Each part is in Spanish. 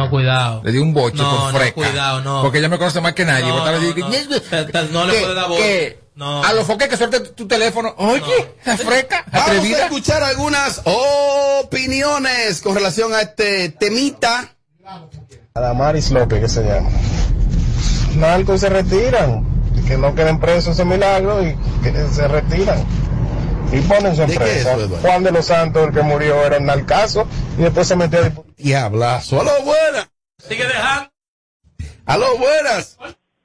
No, cuidado. Le di un boche por fresca. No, cuidado, no. Porque ella me conoce más que nadie. No le puede dar boche. No. A los foques que suelte tu teléfono. Oye, la fresca, atrevida. Vamos a escuchar algunas opiniones con relación a este temita. Adamaris López, que se llama. Narcos se retiran. Que no queden presos en milagro y que se retiran. Y ponen su empresa. Juan de los Santos, el que murió, era un narcazo y después se metió de diablazo. ¡Aló, buenas! Sigue dejando. ¡Aló, buenas!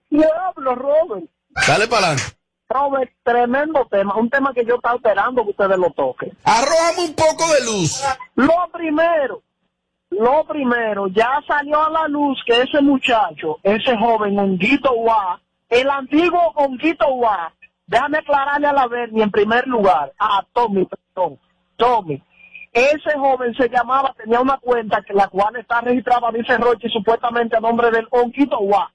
Diablo, Robert. Dale para adelante. Robert, tremendo tema. Un tema que yo estaba esperando que ustedes lo toquen. Arrójame un poco de luz. Lo primero, ya salió a la luz que ese muchacho, ese joven Ñonguito Guá, el antiguo Ñonguito Guá. Déjame aclararle a la vez, y en primer lugar, a Tommy. Ese joven se llamaba, tenía una cuenta que la cual está registrada, dice Rochy, supuestamente a nombre del Ñonguito Guá.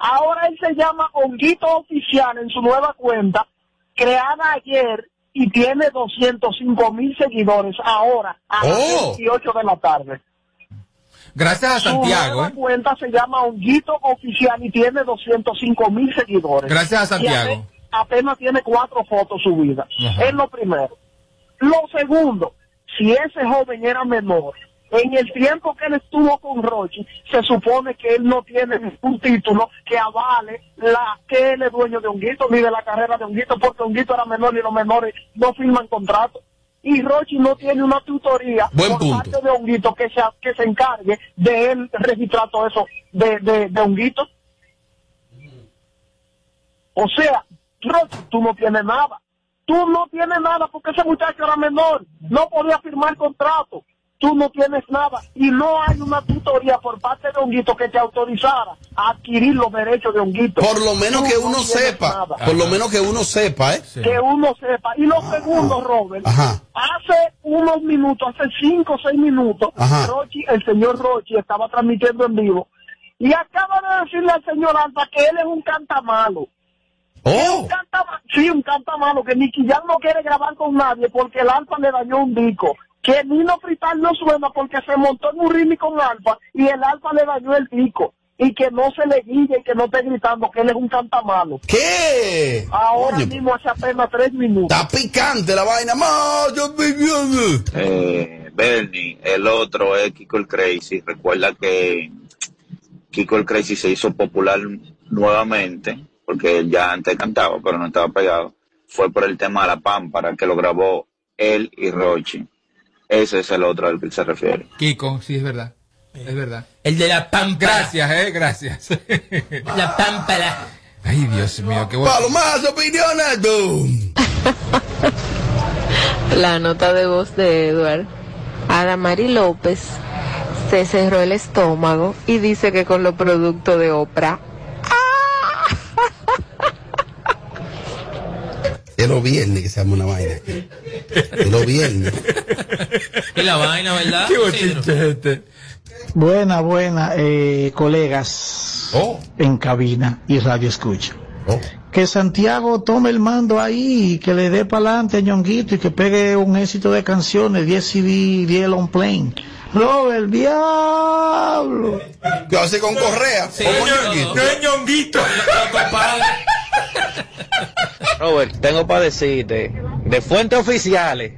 Ahora él se llama Ñonguito Oficial en su nueva cuenta, creada ayer, y tiene 205,000 seguidores ahora, a las 18 de la tarde. Gracias a Santiago. Su nueva cuenta se llama Ñonguito Oficial y tiene 205,000 seguidores. Gracias a Santiago. Apenas tiene 4 fotos subidas. Ajá. Es lo primero. Lo segundo, si ese joven era menor, en el tiempo que él estuvo con Rochy, se supone que él no tiene ningún título que avale que él es dueño de Ñonguito, ni de la carrera de Ñonguito, porque Ñonguito era menor y los menores no firman contrato. Y Rochy no tiene una tutoría parte de Ñonguito que se encargue de él registrar todo eso de Ñonguito. O sea, Rochy, tú no tienes nada porque ese muchacho era menor, no podía firmar contrato, tú no tienes nada y no hay una tutoría por parte de Ñonguito que te autorizara a adquirir los derechos de Ñonguito. Por lo menos que uno sepa, ¿eh? Sí. Que uno sepa. Y lo segundo, Robert, ajá. Hace unos minutos, hace 5 o 6 minutos, Rochy, el señor Rochy estaba transmitiendo en vivo y acaba de decirle al señor Alba que él es un cantamalo. Un cantamalo que Nicky ya no quiere grabar con nadie porque el Alfa le dañó un disco, que Nino Frital no suena porque se montó en un ritmo con Alfa y el Alfa le dañó el disco, y que no se le guille y que no esté gritando que él es un cantamalo. ¿Qué? Ahora Oye, mismo hace apenas 3 minutos. Está picante la vaina. Bernie, el otro es Kiko el Crazy. Recuerda que Kiko el Crazy se hizo popular nuevamente porque él ya antes cantaba, pero no estaba pegado, fue por el tema de la pámpara, que lo grabó él y Rochy. Ese es el otro al que se refiere. Kiko, sí, es verdad. El de la pámpara. Gracias. La pámpara. Ay, Dios mío, qué bueno. ¡Palomas, opiniones! ¡Boom! La nota de voz de Edward. Adamari López se cerró el estómago y dice que con los productos de Oprah. Es los viernes que se llama una vaina. Es los viernes. Es la vaina, ¿verdad? Qué bochichete. Buena, colegas en cabina y radio escucha. Que Santiago tome el mando ahí y que le dé para adelante a Ñonguito y que pegue un éxito de canciones, 10 CD, 10 long plane. Robert, diablo. ¿Qué hace con Correa? Sí, no es Ñonguito. Robert, tengo para decirte, de fuentes oficiales,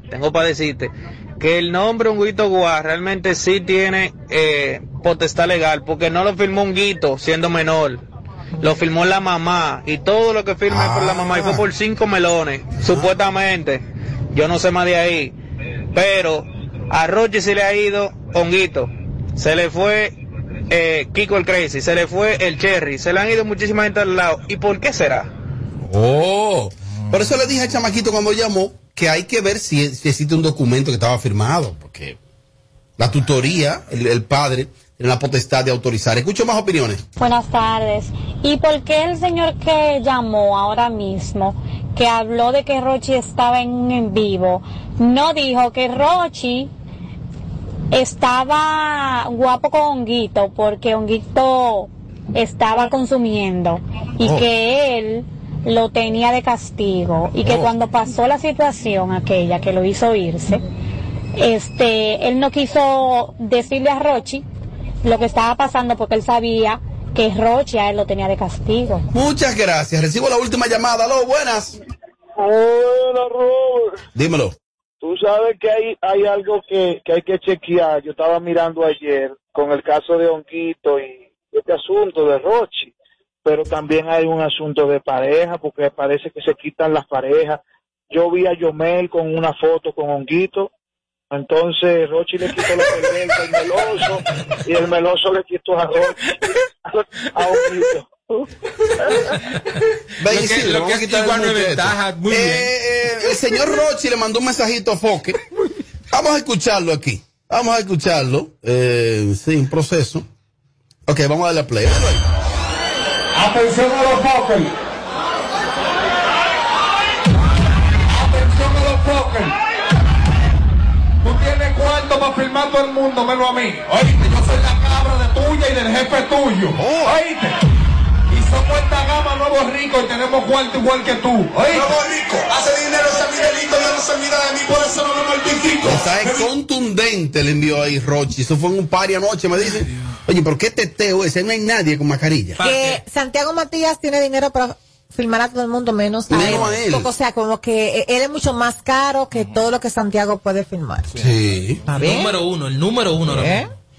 que el nombre Ñonguito Guá realmente sí tiene potestad legal, porque no lo firmó Ñonguito siendo menor, lo firmó la mamá, y todo lo que firmó por la mamá, y fue por 5 melones, supuestamente. Yo no sé más de ahí, pero a Rochy se le ha ido Ñonguito, se le fue Kiko el Crazy, se le fue el Cherry, se le han ido muchísima gente al lado. ¿Y por qué será? Por eso le dije al chamaquito cuando llamó que hay que ver si existe un documento que estaba firmado, porque la tutoría, el padre tiene la potestad de autorizar. Escucho más opiniones. Buenas tardes. ¿Y por qué el señor que llamó ahora mismo, que habló de que Rochy estaba en vivo, no dijo que Rochy estaba guapo con Ñonguito, porque Ñonguito estaba consumiendo y que él lo tenía de castigo, y que cuando pasó la situación aquella que lo hizo irse, él no quiso decirle a Rochy lo que estaba pasando, porque él sabía que Rochy a él lo tenía de castigo. Muchas gracias. Recibo la última llamada. Aló, buenas. Hola, Robert. Dímelo. Tú sabes que hay algo que hay que chequear. Yo estaba mirando ayer con el caso de Honguito y este asunto de Rochy, pero también hay un asunto de pareja, porque parece que se quitan las parejas. Yo vi a Yomel con una foto con Honguito. Entonces Rochy le quitó la vergüenza al Meloso y el Meloso le quitó a Rochy, a Honguito. Lo que es igual no es ventaja. Muy bien. El señor Rochy le mandó un mensajito a Foke. Vamos a escucharlo aquí. Vamos a escucharlo. Sí, un proceso. Ok, vamos a darle a play. Atención a los Foke. Atención a los Foke. Tú tienes cuarto para firmar todo el mundo, menos a mí. Oíste, yo soy la cabra de tuya y del jefe tuyo. Oíste. Y somos esta gama nuevos ricos y tenemos cuarto igual que tú. Oíste. Nuevo rico, hace dinero ese Miguelito, ya no se olvida de mí, por eso no me mortifico. O sea, es contundente le envió ahí Rochy. Eso fue en un party anoche, me dicen. Oye, ¿por qué teteo ese? No hay nadie con mascarilla. Que Santiago Matías tiene dinero para filmar a todo el mundo menos a él. O sea, como que él es mucho más caro que todo lo que Santiago puede filmar. Sí. El número uno.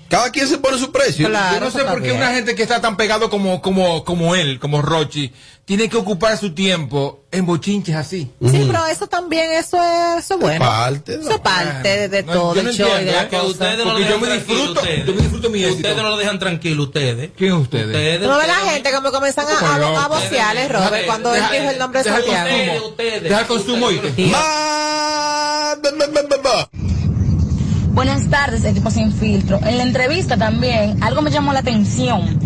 Cada quien se pone su precio. Claro, yo no sé por qué una gente que está tan pegado como él, como Rochy, tiene que ocupar su tiempo en bochinches así. Sí, pero eso también, eso es bueno. Eso es parte de todo. Yo no entiendo, que ustedes no lo dejan yo me disfruto mi éxito. Ustedes no lo dejan tranquilo, ustedes. ¿Quién es ustedes? No ve la gente como comienzan a vocearles, Robert, cuando él dijo el nombre de Santiago. Deja el consumo y buenas tardes, equipo Sin Filtro. En la entrevista también, algo me llamó la atención.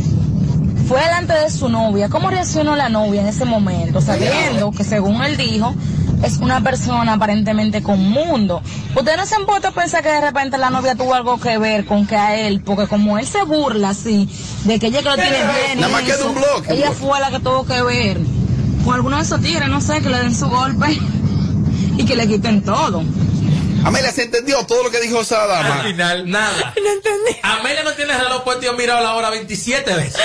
Fue delante de su novia. ¿Cómo reaccionó la novia en ese momento? Sabiendo que, según él dijo, es una persona aparentemente con mundo. ¿Ustedes no se han puesto a pensar que de repente la novia tuvo algo que ver con que a él? Porque como él se burla así, de que ella que lo tiene bien, nada más queda un bloque. Ella fue la que tuvo que ver con alguno de esos tigres, no sé, que le den su golpe y que le quiten todo. Amelia, ¿se entendió todo lo que dijo esa dama? Al final, nada. No entendí. Amelia no tiene reloj puesto y ha mirado la hora 27 veces.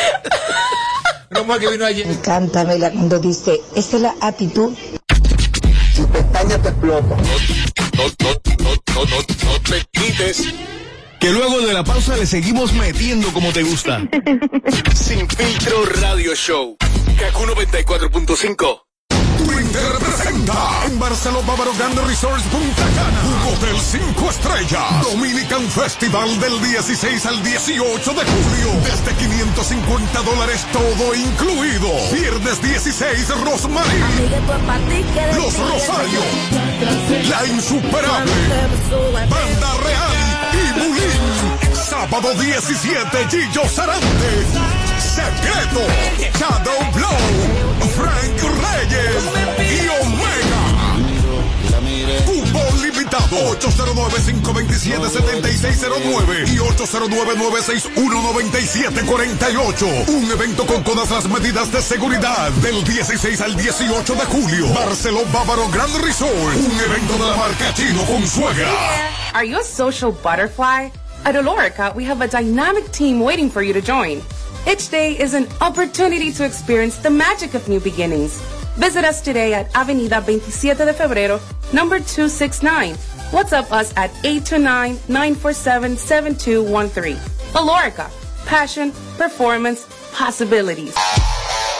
No que vino ayer. Me encanta Amelia cuando dice, esa es la actitud. Si pestaña te explota. No te quites. Que luego de la pausa le seguimos metiendo como te gusta. Sin Filtro Radio Show. CACU 94.5. Twitter presenta en Barceló Bávaro Grand Resort Punta Cana un hotel 5 estrellas Dominican Festival del 16 al 18 de julio desde $550 todo incluido. Viernes 16 Rosmarie, Los Rosario, La Insuperable, Banda Real y Bulín. Sábado 17 Gillo Sarante, Secreto, Shadow Blow, Frank Reyes y Omega. Fútbol limitado 809-527-7609 y 809-961-9748. Un evento con todas las medidas de seguridad del 16 al 18 de julio. Barceló Bávaro Grand Resort. Un evento de la marca Chino con Suegra. Are you a social butterfly? At Alorica, we have a dynamic team waiting for you to join. Each day is an opportunity to experience the magic of new beginnings. Visit us today at Avenida 27 de Febrero, number 269. WhatsApp us at 829-947-7213. Alorica, passion, performance, possibilities.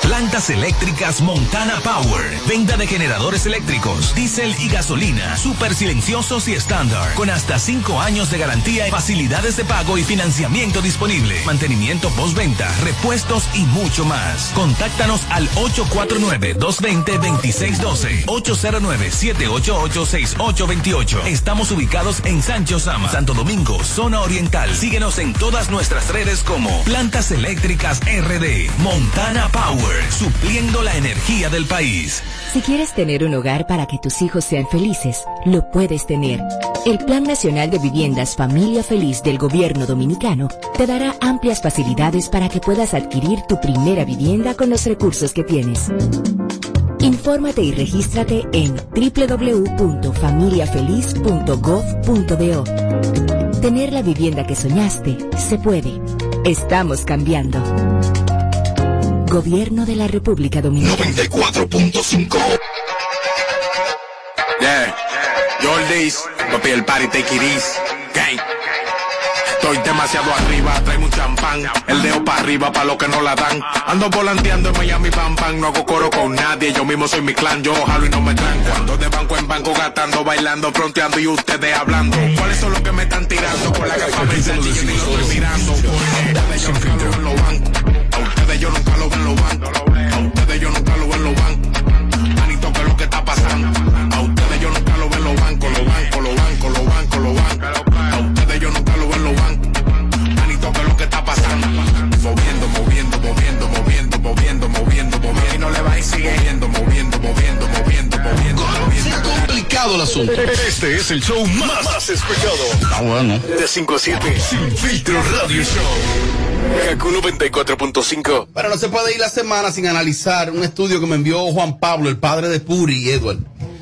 Plantas Eléctricas Montana Power. Venta de generadores eléctricos, diésel y gasolina, súper silenciosos y estándar. Con hasta 5 años de garantía, facilidades de pago y financiamiento disponible. Mantenimiento postventa, repuestos y mucho más. Contáctanos al 849-220-2612. 809-788-6828. Estamos ubicados en Sancho Sama, Santo Domingo, zona oriental. Síguenos en todas nuestras redes como Plantas Eléctricas RD. Montana Power. Supliendo la energía del país. Si quieres tener un hogar para que tus hijos sean felices, lo puedes tener. El Plan Nacional de Viviendas Familia Feliz del Gobierno Dominicano te dará amplias facilidades para que puedas adquirir tu primera vivienda con los recursos que tienes. Infórmate y regístrate en www.familiafeliz.gov.do. Tener la vivienda que soñaste se puede. Estamos cambiando. Gobierno de la República Dominicana. 94.5. Yeah, Jordis, papi, el party, take it easy. Gang. Estoy demasiado arriba, trae un champán. El dedo para arriba, pa' los que no la dan. Ando volanteando en Miami, pam, pam. No hago coro con nadie, yo mismo soy mi clan. Yo jalo y no me tranco. Ando de banco en banco, gastando, bailando, fronteando y ustedes hablando. ¿Cuáles son los que me están tirando? Por la capa me están chillando y lo estoy mirando. Porque ustedes yo nunca lo ven los bancos. A ustedes yo nunca lo ven los bancos. A ustedes yo nunca lo ven los bancos. Manito, ¿qué es lo que está pasando? A ustedes yo nunca lo ven los bancos. Los bancos, los bancos, los bancos, los bancos. A ustedes yo nunca lo ven los bancos. ¿Qué es lo que está pasando? Moviendo, moviendo, moviendo, moviendo, moviendo, moviendo, moviendo. Y no le va y sigue moviendo, moviendo, moviendo, moviendo, moviendo. Está complicado el asunto. Este es el show más esperado. Ah, bueno. De 5 a 7. Sin Filtro Radio Show. CACU 94.5. Pero no se puede ir la semana sin analizar un estudio que me envió Juan Pablo, el padre de Puri y Edward.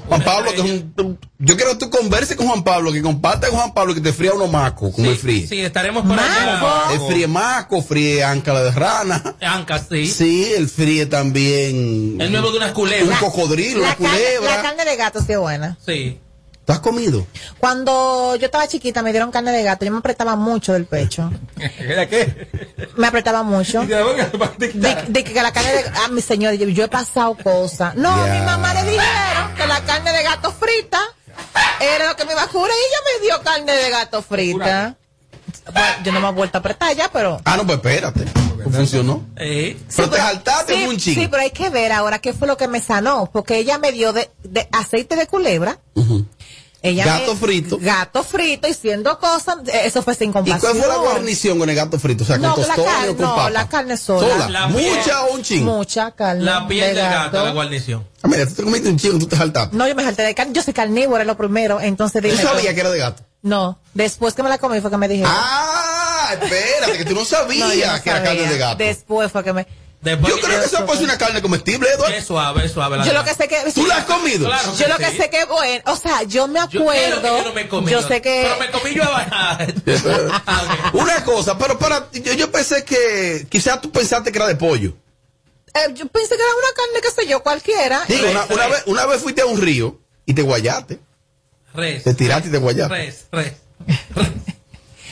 Juan Pablo, que es un... Yo quiero que tú converses con Juan Pablo, que compartas con Juan Pablo, que te fría uno maco, como el fríe. Sí, estaremos por allá. El fríe maco, fríe anca de rana. Anca, sí. Sí, el fríe también. El nuevo de unas culebras. Un cocodrilo, una culebra. La carne de gato sí buena. Sí. ¿Tú has comido? Cuando yo estaba chiquita me dieron carne de gato. Yo me apretaba mucho del pecho. ¿Era qué? Me apretaba mucho. De que la carne de gato... Ah, mi señor, yo he pasado cosas. No, yeah. A mi mamá le dijeron que la carne de gato frita era lo que me iba a curar y ella me dio carne de gato frita. Bueno, yo no me he vuelto a apretar ya, pero... Ah, no, pues espérate. ¿Funcionó? Sí, pero te saltaste sí, un chin. Sí, pero hay que ver ahora qué fue lo que me sanó. Porque ella me dio de aceite de culebra. Uh-huh. Ella gato frito haciendo cosas, eso fue sin compasión. ¿Y cuál fue la guarnición con el gato frito? O sea, no, con tostones o con papa. No, la carne sola. ¿Mucha o un chin? Mucha carne. La piel de gato, la guarnición. Ah, mira, tú te comiste un chin, tú te saltaste. No, yo me salté de carne, yo soy carnívora, es lo primero, entonces dije... ¿Tú sabías que era de gato? No, después que me la comí fue que me dijeron. Ah, espérate, que tú no sabías que era carne de gato. Después fue que me... Después yo creo que eso puede ser una carne comestible, Eduardo. Es suave. La yo lo que sé que... ¿Tú la has comido? Claro, yo lo que sé que... Bueno, o sea, yo me acuerdo... Yo sé que... Pero me comí yo a una cosa, pero para... Yo pensé que... Quizás tú pensaste que era de pollo. Yo pensé que era una carne, qué sé yo, cualquiera. Digo, una vez fuiste a un río y te guayaste. Res. Te tiraste y te guayaste. Res.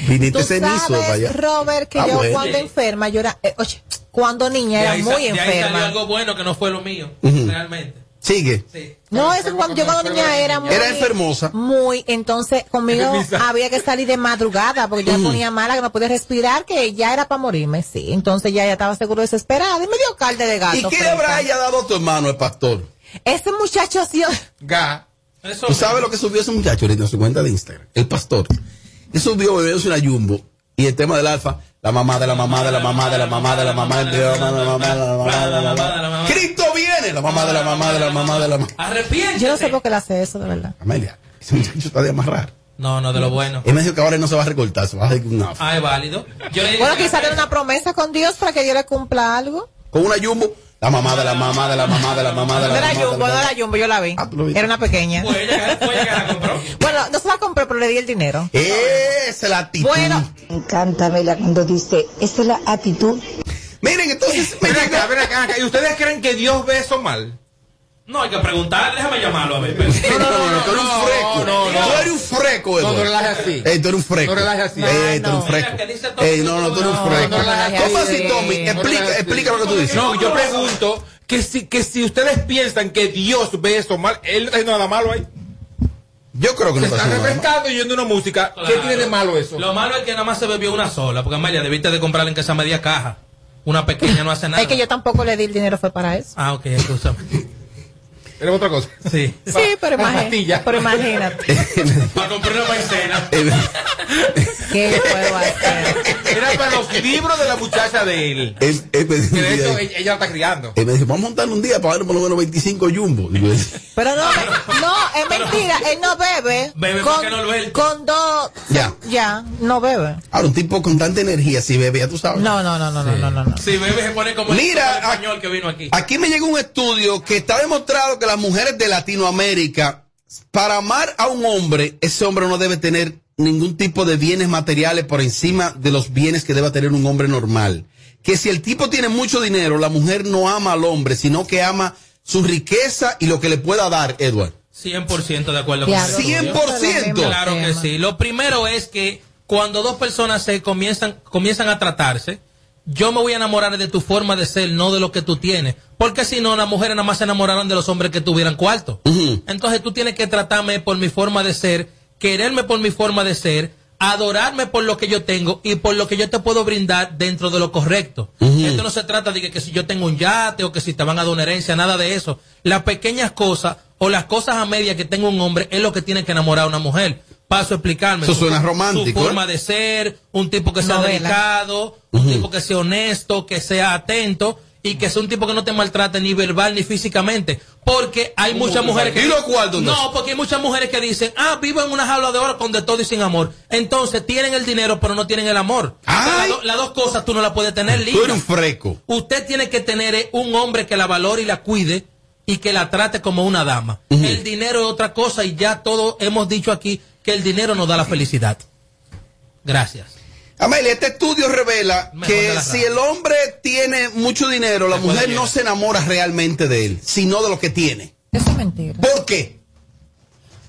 Viniste cenizo para allá. Robert, que yo cuando enferma, yo era... Oye... Cuando niña era muy enferma. Ahí salió algo bueno que no fue lo mío, realmente. ¿Sigue? Sí. No, eso cuando yo cuando niña era muy... Era enfermosa. Muy, entonces conmigo había que salir de madrugada porque yo me ponía mala, que no podía respirar, que ya era para morirme, sí. Entonces ya estaba seguro desesperada y me dio carne de gato. ¿Y qué le habrá ella dado a tu hermano, el pastor? Ese muchacho ha sido... ¿Tú sabes lo que subió ese muchacho ahorita en su cuenta de Instagram? El pastor. Él subió bebiéndose una Jumbo y el tema del alfa... La mamá de la mamá de la mamá de la mamá de la mamá de la mamá de la mamá de la mamá de la mamá. Cristo viene, la mamá de la mamá de la mamá de la mamá. Arrepiéntete. Yo no sé por qué le hace eso, de verdad. Amelia, ese muchacho está de amarrar. No, de lo bueno. Él me dijo que ahora no se va a recortar, se va a hacer una... Ah, es válido. Bueno, quizás tenga una promesa con Dios para que Dios le cumpla algo. Con una Jumbo. La mamá de la mamá de la mamá de la mamá de la mamá. No era Jumbo, yo la vi. Era una pequeña. Bueno, no se la compré, pero le di el dinero. Esa es la actitud. Bueno, me encanta, Amelia, cuando dice, esa es la actitud. Miren, entonces, ven acá. ¿Y ustedes creen que Dios ve eso mal? No, hay que preguntar, déjame llamarlo a ver. No, tú eres un freco, Eduardo. No relajes así. Tú eres un freco. No relajes así. Tú eres un freco. No, tú eres un freco. ¿Cómo así, Tommy? Explica lo que tú dices. No, yo pregunto que si ustedes piensan que Dios ve eso mal, él no está haciendo nada malo ahí. Yo creo que no está haciendo nada malo. Se están reventando y oyendo una música. ¿Qué tiene de malo eso? Lo malo es que nada más se bebió una sola, porque Amelia, debiste de comprarle en casa media caja. Una pequeña no hace nada. Es que yo tampoco le di el dinero, fue para eso. Ah, ok, escúchame. Era otra cosa. Sí, pero imagínate. Para comprar una maicena. ¿Qué puedo hacer? Era para los libros de la muchacha de él. De hecho, ella la está criando. Él me dijo, vamos a montar un día para ver por lo menos 25 Jumbo. Pero no, es mentira. Él no bebe. Bebe porque no lo bebe. Con dos. Ya, no bebe. Ahora, un tipo con tanta energía, si bebe, ya tú sabes. No. Si bebe, se pone como el español que vino aquí. Aquí me llega un estudio que está demostrado que las mujeres de Latinoamérica, para amar a un hombre, ese hombre no debe tener ningún tipo de bienes materiales por encima de los bienes que deba tener un hombre normal. Que si el tipo tiene mucho dinero, la mujer no ama al hombre, sino que ama su riqueza y lo que le pueda dar, Edward. 100% de acuerdo con eso. 100%. Claro que sí. Lo primero es que cuando dos personas se comienzan a tratarse, yo me voy a enamorar de tu forma de ser, no de lo que tú tienes. Porque si no, las mujeres nada más se enamoraran de los hombres que tuvieran cuarto. Uh-huh. Entonces tú tienes que tratarme por mi forma de ser, quererme por mi forma de ser, adorarme por lo que yo tengo y por lo que yo te puedo brindar dentro de lo correcto. Uh-huh. Esto no se trata de que si yo tengo un yate o que si te van a dar una herencia, nada de eso. Las pequeñas cosas o las cosas a medias que tenga un hombre es lo que tiene que enamorar a una mujer. Paso a explicarme. Eso suena romántico. Su forma de ser, un tipo que sea delicado, un tipo que sea honesto, que sea atento y que sea un tipo que no te maltrate ni verbal ni físicamente. Porque hay muchas mujeres que... ¿Y lo cual, dónde? No, porque hay muchas mujeres que dicen, vivo en una jaula de oro con de todo y sin amor. Entonces, tienen el dinero, pero no tienen el amor. Las dos cosas tú no las puedes tener libre. Tú eres un freco. Usted tiene que tener un hombre que la valore y la cuide y que la trate como una dama. Uh-huh. El dinero es otra cosa y ya todos hemos dicho aquí que el dinero no da la felicidad. Gracias. Amelia, este estudio revela que si el hombre tiene mucho dinero, la mujer no se enamora realmente de él, sino de lo que tiene. Eso es mentira. ¿Por qué?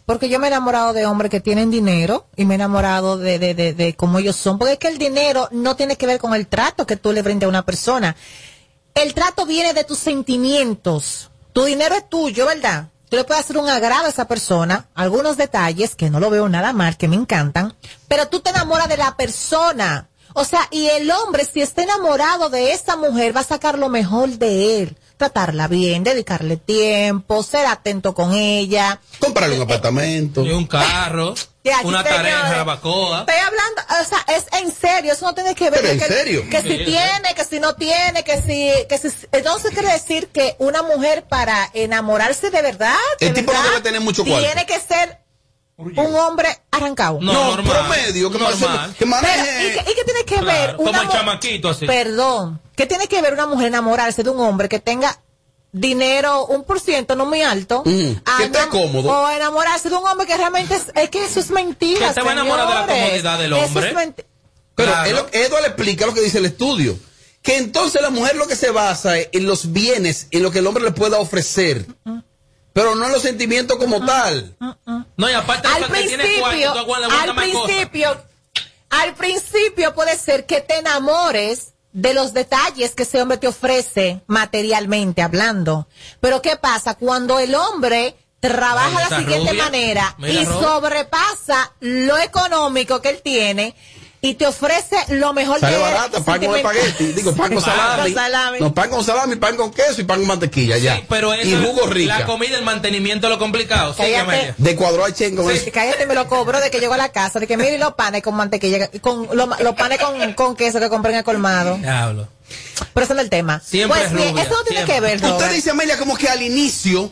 Porque yo me he enamorado de hombres que tienen dinero y me he enamorado de cómo ellos son. Porque es que el dinero no tiene que ver con el trato que tú le brindes a una persona. El trato viene de tus sentimientos. Tu dinero es tuyo, ¿verdad? Tú le puedes hacer un agrado a esa persona, algunos detalles que no lo veo nada mal, que me encantan, pero tú te enamoras de la persona. O sea, y el hombre, si está enamorado de esa mujer, va a sacar lo mejor de él. Tratarla bien, dedicarle tiempo, ser atento con ella. Comprarle un apartamento. Y un carro. Una tarea en Jarabacoa. Estoy hablando, o sea, es en serio, eso no tiene que ver. Pero en serio. Que si tiene, que si no tiene, que si... Entonces quiere decir que una mujer para enamorarse de verdad... El tipo no debe tener mucho cuarto. Tiene que ser... un hombre arrancado. No, promedio, que normal. Que maneje... ¿Y qué tiene que ver? Como el chamaquito así. Perdón. ¿Qué tiene que ver una mujer enamorarse de un hombre que tenga dinero 1%, no muy alto? Que esté cómodo. O enamorarse de un hombre que realmente es que eso es mentira. Que se va a enamorar de la comodidad del hombre. Eso es Pero claro. Edu le explica lo que dice el estudio. Que entonces la mujer lo que se basa es en los bienes, en lo que el hombre le pueda ofrecer. Pero no los sentimientos como tal. No, y aparte al principio, al principio puede ser que te enamores de los detalles que ese hombre te ofrece materialmente hablando. Pero ¿qué pasa? Cuando el hombre trabaja de la siguiente manera y sobrepasa lo económico que él tiene... Y te ofrece lo mejor que... Sale barata, pan con espagueti, digo, pan con salami. No, pan con salami, pan con queso y pan con mantequilla, ya. Sí, pero eso, y jugo rica. La comida, el mantenimiento, lo complicado. Cállate. De cuadro a chengo. Sí, cállate, me lo cobró de que llego a la casa, de que mire los panes con mantequilla, con los panes con queso que compré en el colmado. Diablo. Pero ese no es el tema. Siempre pues, es rubia, eso no tiene que ver, Robert. Usted dice, Amelia, como que al inicio...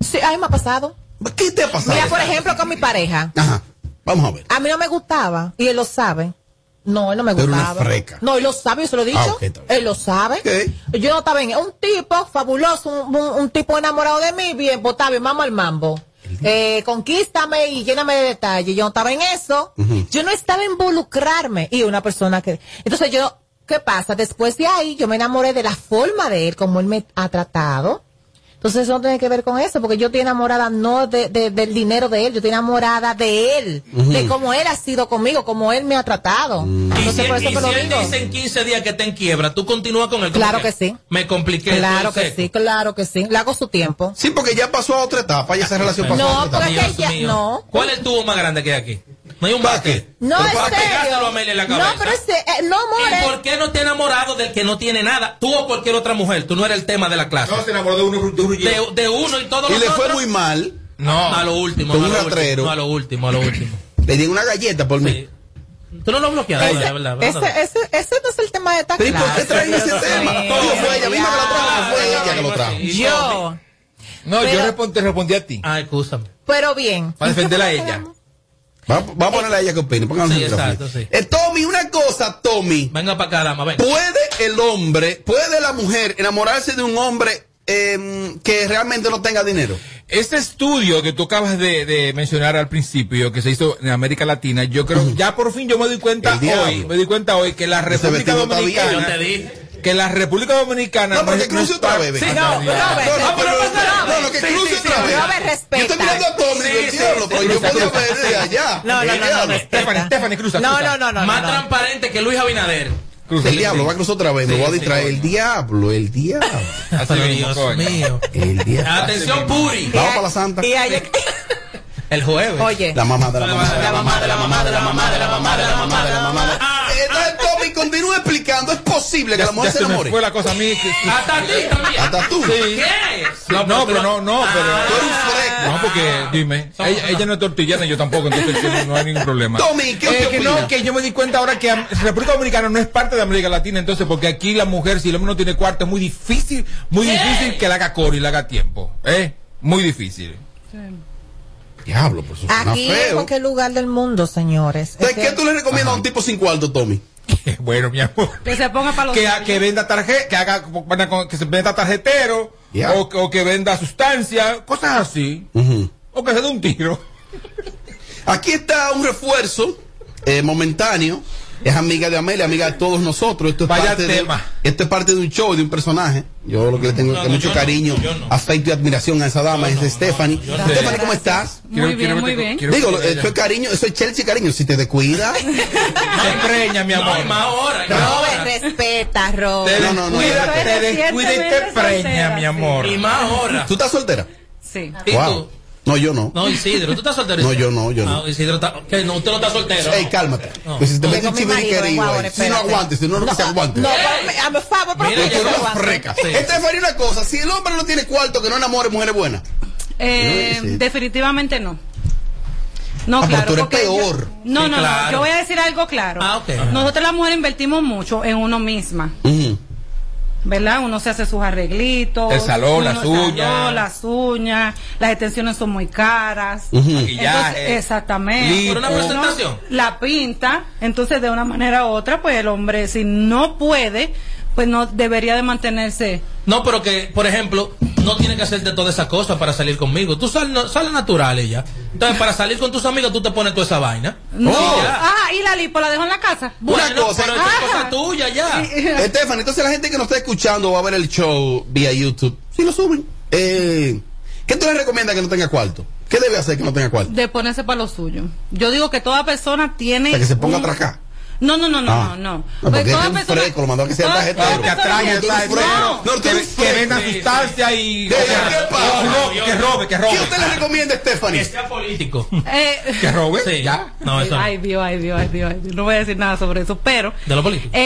Sí, a mí me ha pasado. ¿Qué te ha pasado? Mira, por ejemplo, con mi pareja. Ajá. Vamos a ver. A mí no me gustaba, y él lo sabe. No, él no me gustaba. Pero una freca. No, él lo sabe, yo se lo he dicho. Okay, él lo sabe. Okay. Yo no estaba bien. Un tipo fabuloso, un tipo enamorado de mí, bien, pues está bien, vamos al mambo. Conquístame y lléname de detalles. Yo no estaba en eso. Uh-huh. Yo no estaba en involucrarme. Y una persona que... Entonces yo, ¿qué pasa? Después de ahí, yo me enamoré de la forma de él, como él me ha tratado. Entonces eso no tiene que ver con eso, porque yo estoy enamorada no del dinero de él, yo estoy enamorada de él, de cómo él ha sido conmigo, cómo él me ha tratado. Entonces, por eso él dice en 15 días que está en quiebra, ¿tú continúas con él? Claro que sí. Me compliqué. Claro que sí. Le hago su tiempo. Sí, porque ya pasó a otra etapa, ya esa relación pasó a otra etapa. No, porque ya no. ¿Cuál es el tubo más grande que hay aquí? No hay un baque. No, en serio. No, pero no, more. ¿Y por qué no te enamorado del que no tiene nada? Tú o cualquier otra mujer. Tú no eres el tema de la clase. No, se enamoró de uno y todos los otros. Y le fue muy mal. No, a lo último. Con un rastrero. No, a lo último. Le di una galleta por mí. Tú no lo bloqueaste, ¿verdad? Ese no es el tema de esta clase. ¿Por qué traen ese tema? No fue ella misma que lo trajo. No fue ella que lo trajo. Yo. No, yo te respondí a ti. Ah, excúsame. Pero bien. Para defenderla a ella. Va a ponerle a ella que opine. Sí, exacto, sí. Tommy, una cosa, Tommy. Venga para acá, dama, venga. ¿Puede la mujer enamorarse de un hombre que realmente no tenga dinero? Este estudio que tú acabas de mencionar al principio, que se hizo en América Latina, yo creo, ya por fin yo me doy cuenta hoy, que la República Dominicana, no, pero que cruce otra vez. Sí, no, que cruce otra vez. No me respeta. Yo estoy mirando a Tommy y el diablo, pero yo puedo ver de allá. No. Stephanie, cruza. No. Más transparente que Luis Abinader. Cruza, el diablo va a cruzar otra vez, me voy a distraer. El diablo. Así Dios mío. El diablo. Atención, Puri. Vamos para la Santa. Y ayer. El jueves. Oye. La mamá de la mamá. Entonces, Tommy, continúa explicando. Es posible que la mujer se enamore. Fue la cosa a mí. Hasta ti también. Hasta tú. Sí. ¿Qué? No, pero. Tú eres un fresco. No, porque, dime. Ella no es tortillana, yo tampoco. Entonces, no hay ningún problema. Tommy, ¿qué opinas? Que yo me di cuenta ahora que República Dominicana no es parte de América Latina. Entonces, porque aquí la mujer, si el hombre no tiene cuarto, es muy difícil que la haga coro y la haga tiempo. Muy difícil. Sí. Diablo, por su aquí feo. En cualquier lugar del mundo, señores. ¿De qué tú le recomiendas a un tipo sin cuarto, Tommy? Bueno, mi amor. Que se ponga para los que venda tarjeta, que haga, que se venda tarjetero, o que venda sustancia, cosas así. O que se dé un tiro. Aquí está un refuerzo momentáneo. Es amiga de Amelia, amiga de todos nosotros. Esto es parte de un show, de un personaje. Yo lo que le tengo es mucho cariño, afecto y admiración a esa dama, es Stephanie. Stephanie, ¿cómo estás? Muy bien. Digo, esto es cariño, eso es Chelsea, cariño. Si te descuidas, te preña, mi amor. No, respeta, Robert. No. Te descuida y te preña, mi amor. Y más ahora. ¿Tú estás soltera? Sí. Wow. No, yo no. No, Isidro, ¿tú estás soltero? No, yo no. Ah, Isidro está... ¿Qué? No, usted no está soltero. Ey, cálmate. No. Pues si te metes un chiviriquerío ahí, si no aguantes, si no, no se aguantes. No, por favor, por favor. Esta es una cosa, si el hombre no tiene cuarto, que no enamore mujeres buenas. Definitivamente no. No, claro, tú eres peor. No, yo voy a decir algo claro. Okay. Nosotros las mujeres invertimos mucho en uno misma. ¿Verdad? Uno se hace sus arreglitos, el salón, las uñas, las extensiones son muy caras, maquillaje, entonces, exactamente, por una presentación, la pinta, entonces de una manera u otra, pues el hombre si no puede, pues no debería de mantenerse. No, pero que, por ejemplo, no tiene que hacerte todas esas cosas para salir conmigo. Tú sales natural ella. Entonces, para salir con tus amigos, tú te pones toda esa vaina. No. Y la lipo la dejo en la casa. Una cosa. Pero es cosa tuya ya. Stephanie, entonces la gente que nos está escuchando va a ver el show vía YouTube. Si lo suben. ¿Qué tú le recomiendas que no tenga cuarto? ¿Qué debe hacer que no tenga cuarto? De ponerse para lo suyo. Yo digo que toda persona tiene... Para que se ponga atrás acá. No. Porque toda persona fresco, lo mandó a que sea tarjetero. Que atrae, que venda sustancia y... Que robe. ¿Qué usted le recomienda, Stephanie? Que sea político. ¿Que robe? Sí, ya. No, eso no. Ay Dios. No voy a decir nada sobre eso, pero... De lo político.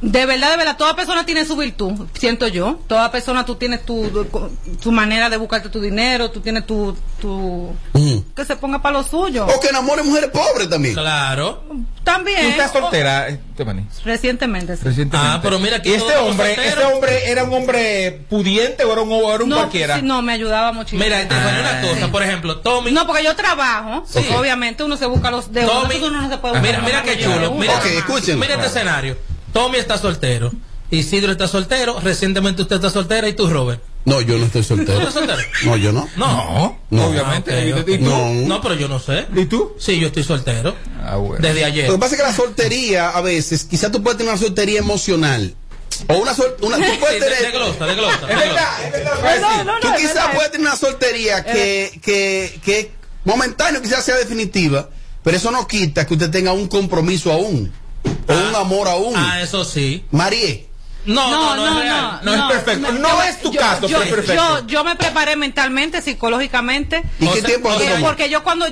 De verdad, toda persona tiene su virtud, siento yo. Toda persona, tú tienes tu manera de buscarte tu dinero, tú tienes tu que se ponga para lo suyo. O que enamore mujeres pobres también. Claro. También. ¿Tú estás soltera, Stephanie? Recientemente, sí. Pero mira que este hombre era un hombre pudiente o era un cualquiera. Sí, no, me ayudaba muchísimo. Mira, Stephanie, una cosa, sí. Por ejemplo, Tommy. No, porque yo trabajo, sí. Obviamente uno se busca los de Tommy. Uno no se puede buscar. Mira qué chulo. Mira este escenario. Tommy está soltero, Isidro está soltero, recientemente usted está soltera, ¿y tú, Robert? No, yo no estoy soltero. ¿Tú estás soltero? No, yo no. No, obviamente. Okay. ¿Y tú? No, pero yo no sé. ¿Y tú? Sí, yo estoy soltero. Bueno. Desde ayer. Lo que pasa es que la soltería, a veces, quizás tú puedes tener una soltería emocional. O tú puedes tener de glosa. Es verdad. Tú quizás puedes tener una soltería que momentáneo quizás sea definitiva, pero eso no quita que usted tenga un compromiso aún. O un amor aún. Eso sí. Marie. No, es real. No es perfecto. No es tu caso, pero es perfecto. Yo me preparé mentalmente, psicológicamente. ¿Y qué tiempo? Porque yo cuando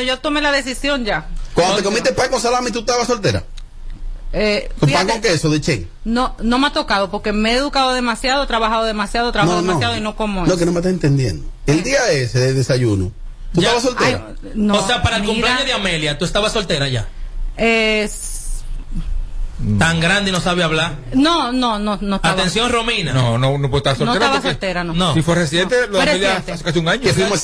yo tomé la decisión ya. Cuando te comiste pan con salami, ¿tú estabas soltera? ¿Tu pan con queso de Che? No me ha tocado porque me he educado demasiado, trabajado demasiado y no como eso. No, que no me estás entendiendo. El día ese de desayuno, ¿tú estabas soltera? No, o sea, para el cumpleaños de Amelia, ¿tú estabas soltera ya? Tan grande y no sabe hablar. No. Atención, Romina. No puede estar soltera. No estaba soltera, no. Si fue reciente, lo de Amelia hace casi un año. Que fuimos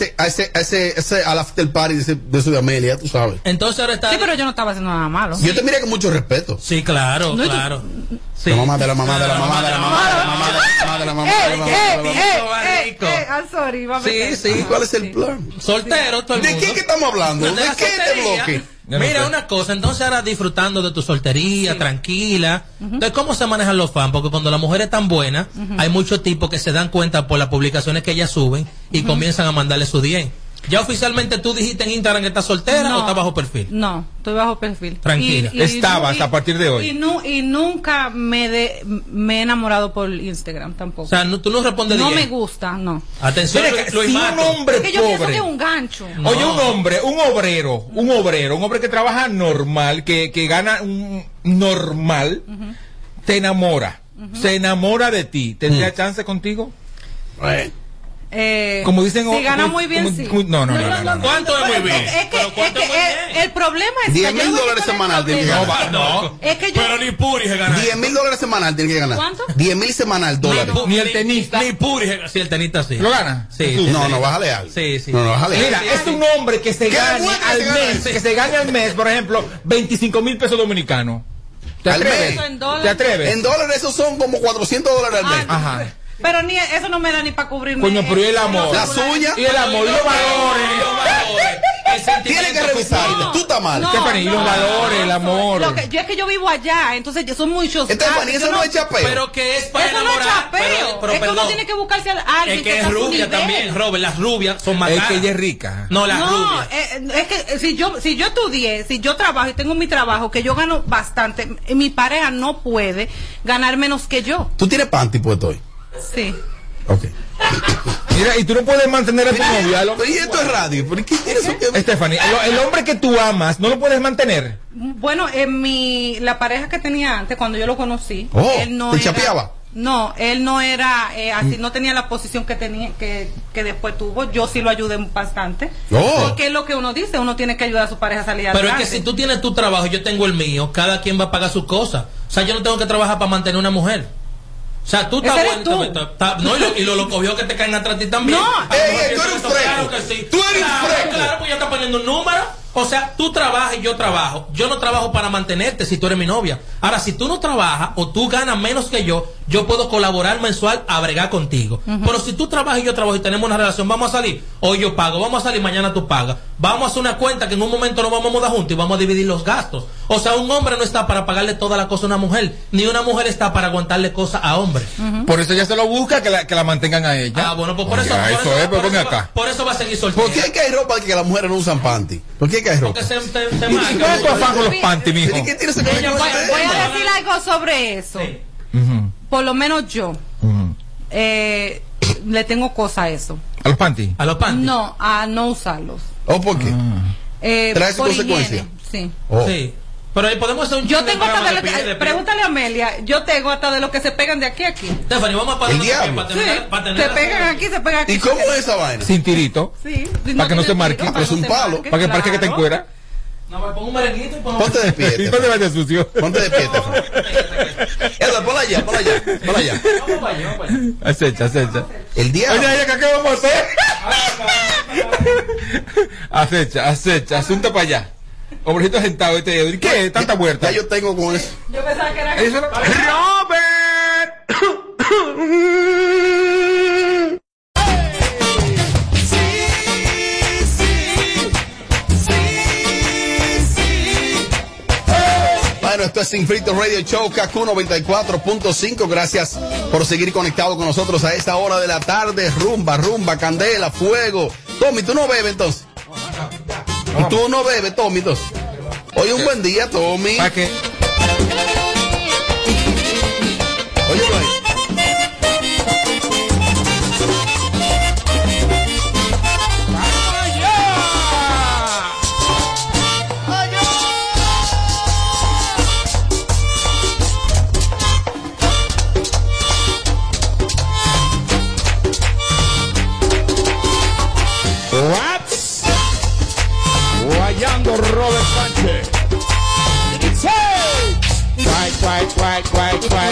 al after party de eso de Amelia, tú sabes. Entonces ahora está. Sí, pero yo no estaba haciendo nada malo. Yo te miré con mucho respeto. Sí, claro, no, claro. Yo... Sí. La mamá de la mamá de la mamá de la mamá de la mamá de la mamá de la mamá de la mamá. Ah, sorry, va a meter. Sí, sí, ¿cuál es el plan? Soltero, todo el mundo. ¿De qué que estamos hablando? ¿De qué este bloque? Mira, una cosa, entonces ahora disfrutando de tu soltería, sí, tranquila. Entonces, ¿cómo se manejan los fans? Porque cuando la mujer es tan buena, hay muchos tipos que se dan cuenta por las publicaciones que ellas suben y comienzan a mandarle su 10. ¿Ya oficialmente tú dijiste en Instagram que estás soltera o estás bajo perfil? No, estoy bajo perfil. Tranquila. Estabas a partir de hoy. Y nunca me he enamorado por Instagram tampoco. O sea, no, tú no respondes. No me gusta, no. Atención, si un hombre es que yo pienso que es un gancho. No. Oye, un hombre, un obrero que trabaja normal, que gana un normal, te enamora. Se enamora de ti. ¿Tendría chance contigo? Como dicen, si gana muy bien, como, sí. No. ¿Cuánto es muy bien? Es que el problema es que $10,000 semanal tiene que ganar. Pero ni Puri se gana. $10,000 semanal tiene que ganar. ¿Cuánto? $10,000 semanal dólares. Ni el tenista. Ni Puri se gana. Si el tenista sí. ¿Lo gana? Sí. No, bájale algo. Sí. No, bájale algo. Mira, es un hombre que se gane al mes. Que se gane al mes, por ejemplo, $25,000 dominicanos. ¿Te atreves? ¿Te atreves? En dólares, esos son como $400 al mes. Ajá. Pero ni eso no me da ni para cubrirme. Coño, pero el amor. La suya. Y el amor. Y los valores. Tiene que revisar. Tú estás mal. Stephanie, los valores, el amor. Yo es que yo vivo allá, entonces yo soy muy chocada. Stephanie, eso no es chapeo. Pero que es para eso enamorar. No es chapeo. Pero, es que uno tiene que buscarse a alguien. Es que es rubia también, Robert. Las rubias son más caras. Es que ella es rica. No, las rubias. Es que si yo estudié, si yo trabajo y tengo mi trabajo, que yo gano bastante, mi pareja no puede ganar menos que yo. ¿Tú tienes panty puesto hoy? Sí. Okay. Mira, y tú no puedes mantener a tu novia. Y esto es radio. ¿Por qué tienes que... Stephanie, el hombre que tú amas, ¿no lo puedes mantener? Bueno, la pareja que tenía antes, cuando yo lo conocí, él no chapeaba. No, él no era así, no tenía la posición que tenía, que después tuvo. Yo sí lo ayudé bastante. Porque es lo que uno dice, uno tiene que ayudar a su pareja a salir adelante. Pero es que si tú tienes tu trabajo, yo tengo el mío, cada quien va a pagar sus cosas. O sea, yo no tengo que trabajar para mantener una mujer. O sea, tú estás bueno. Y lo cogió que te caen atrás de ti también. No, tú eres fresco. Claro que sí. Tú eres fresco. Claro, porque ya está poniendo un número. O sea, tú trabajas y yo trabajo. Yo no trabajo para mantenerte si tú eres mi novia. Ahora, si tú no trabajas o tú ganas menos que yo, yo puedo colaborar mensual a bregar contigo. Pero si tú trabajas y yo trabajo y tenemos una relación, vamos a salir. Hoy yo pago, vamos a salir, mañana tú pagas. Vamos a hacer una cuenta que en un momento nos vamos a mudar juntos y vamos a dividir los gastos. O sea, un hombre no está para pagarle toda la cosa a una mujer, ni una mujer está para aguantarle cosas a hombres. Por eso ella se lo busca, que la mantengan a ella. Ah, bueno, pues por eso va a seguir soltera. ¿Por qué es que hay ropa que las mujeres no usan panty? ¿Por qué es que hay ropa? Porque se marca. ¿Cuál es tu afán con los panty, mijo? ¿Qué tienes que ver? Voy a decir algo sobre eso. Sí. Por lo menos yo le tengo cosa a eso. ¿A los panty? ¿A los panty? No, a no usarlos. ¿O por qué? ¿Trae su consecuencia? Sí. Sí. Pero ahí podemos hacer un... Yo tengo hasta de lo que... Pregúntale a Amelia. Yo tengo hasta de los que se pegan de aquí a aquí. Stephanie, vamos a pasar... El diablo. Se pegan aquí, se pegan aquí. ¿Y cómo es esa vaina? Sin tirito. Sí. Para que no te marque. Es un palo. Para que parezca que te encuera. No, me pongo un merenguito y pongo... Ponte de pie. No te vayas sucio. Ponte de pie, Edward, ponla allá. Vamos para allá. Acecha. El diablo. Oye, ¿qué vamos a hacer? Acecha. Asunta para allá. Hombrecito sentado, este. ¿Qué? Tanta muerta. Yo tengo con eso. Yo pensaba que era. ¿Eso no? ¡Robert! Bueno, esto es Sin Filtro Radio Show, CACU 94.5. Gracias por seguir conectado con nosotros a esta hora de la tarde. Rumba, candela, fuego. Tommy, ¿tú no bebes entonces? Tú no bebes, Tommy. Hoy un buen día, Tommy. ¿Para qué? Oye,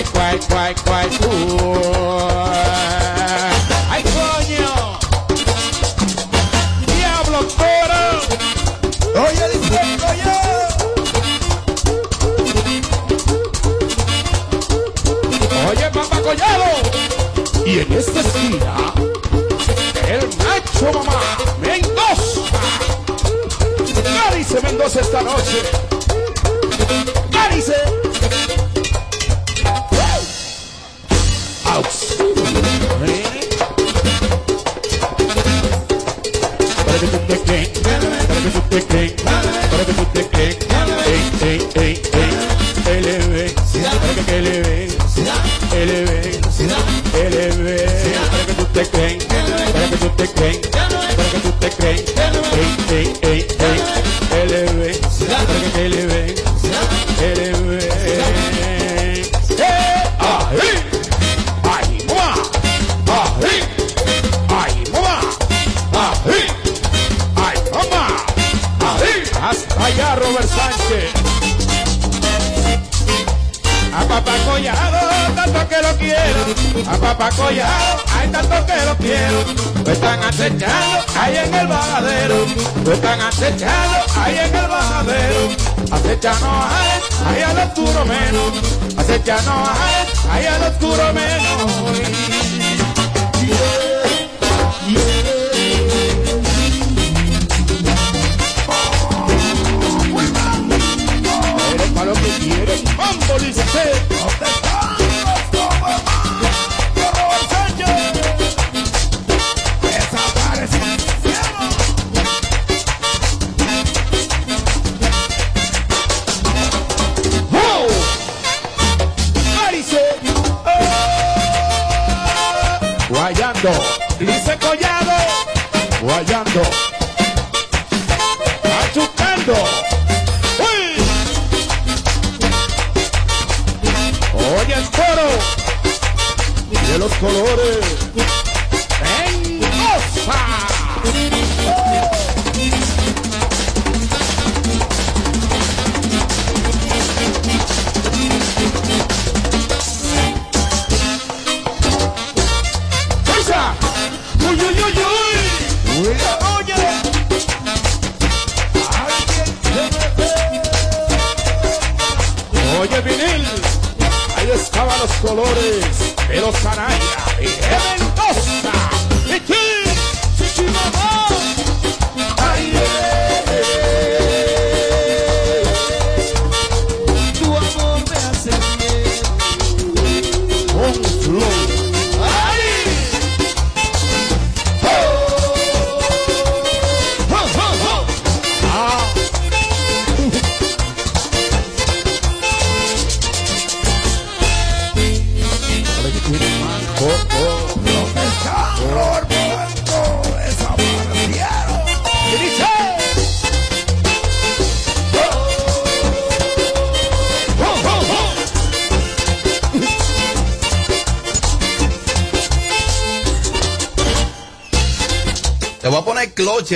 Robert Sánchez. Ay, coño. Diablo toro. Oye, dice, oye. Oye, papá Collado. Y en esta esquina, el macho mamá Mendoza. Marice Mendoza esta noche. Marice. Outs.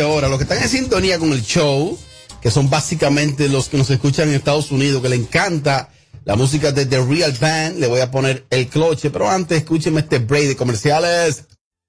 Ahora, los que están en sintonía con el show, que son básicamente los que nos escuchan en Estados Unidos, que le encanta la música de The Real Band, le voy a poner el cloche, pero antes escúchenme este break de comerciales.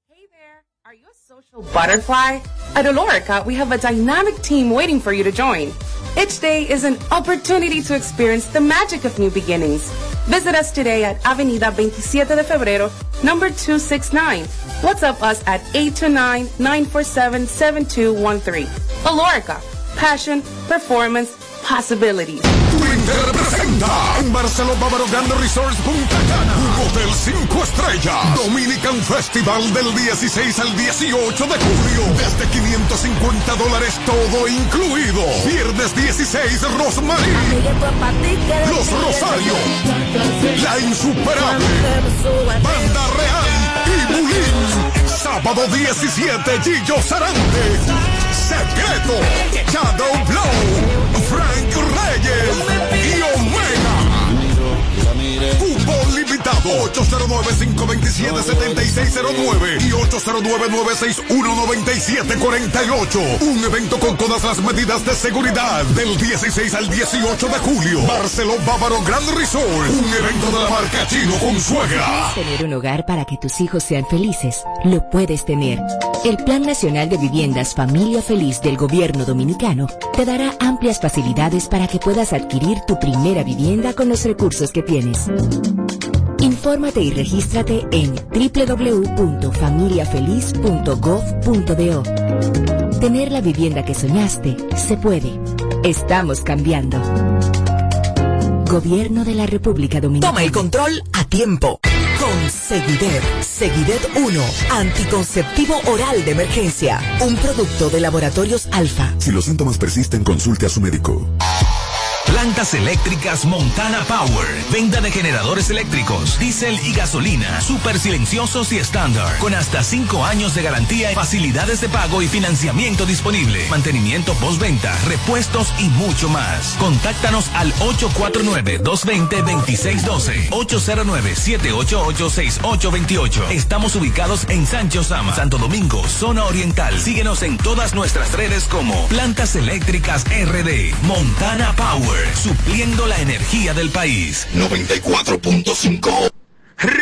Hey there, are you a social butterfly? At Alorica, we have a dynamic team waiting for you to join. Each day is an opportunity to experience the magic of new beginnings. Visit us today at Avenida 27 de Febrero, number 269. WhatsApp us at 829-947-7213. Alorica, passion, performance, possibilities. Twitter presenta en Barceló Bávaro Grand Resort Punta Cana, un hotel 5 estrellas, Dominican Festival del 16 al 18 de julio, desde $550 todo incluido, viernes 16, Rosmarie, Los Rosario, La Insuperable, Banda Real y Bulín, sábado 17, Gillo Sarante, Secreto, Shadow Blow, Frank Reyes y Omega. Cupo limitado 809-527-7609 y 809-961-9748. Un evento con todas las medidas de seguridad del 16 al 18 de julio. Barceló Bávaro Grand Resort. Un evento de la marca Chino con Suegra. ¿Quieres tener un hogar para que tus hijos sean felices? Lo puedes tener. El Plan Nacional de Viviendas Familia Feliz del Gobierno Dominicano te dará amplias facilidades para que puedas adquirir tu primera vivienda con los recursos que tienes. Infórmate y regístrate en www.familiafeliz.gov.do. Tener la vivienda que soñaste se puede. Estamos cambiando. Gobierno de la República Dominicana. Toma el control a tiempo. Con Seguidet, Seguidet 1, anticonceptivo oral de emergencia, un producto de Laboratorios Alfa. Si los síntomas persisten, consulte a su médico. Plantas Eléctricas Montana Power. Venta de generadores eléctricos, diésel y gasolina, súper silenciosos y estándar, con hasta 5 años de garantía, facilidades de pago y financiamiento disponible, mantenimiento postventa, repuestos y mucho más. Contáctanos al 849-220-2612, 809-788-6828. Estamos ubicados en Sancho Sama, Santo Domingo, zona oriental. Síguenos en todas nuestras redes como Plantas Eléctricas RD, Montana Power. Supliendo la energía del país. 94.5. ¡Robert!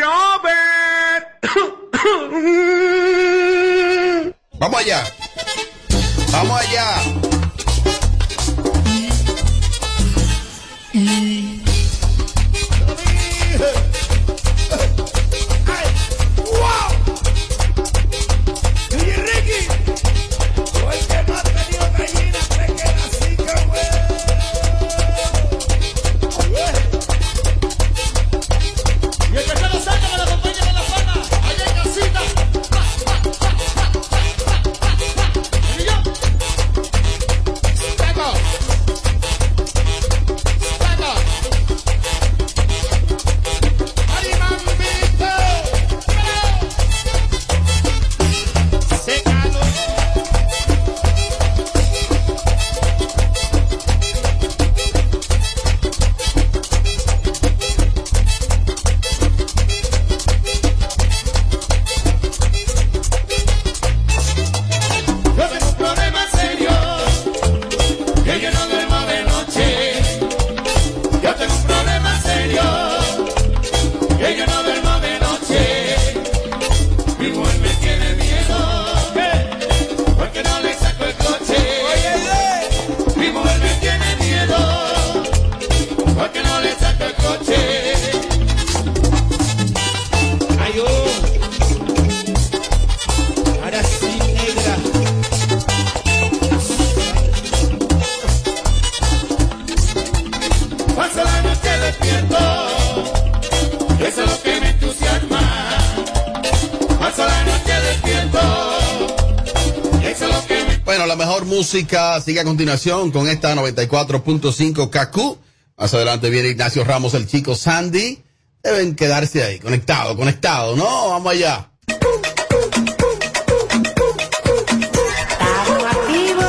¡Vamos allá! ¡Vamos allá! Música sigue a continuación con esta 94.5 CACU. Más adelante viene Ignacio Ramos, el chico Sandy. Deben quedarse ahí, conectado, ¿no? Vamos allá. ¡Estamos activos!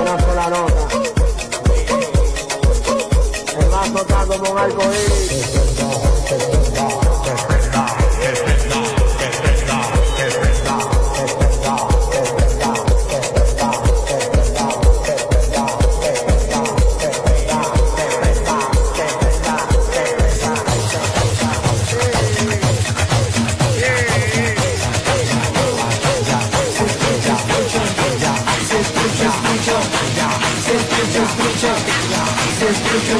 Una sola nota. El más tocado como un arcoíris. Escucho.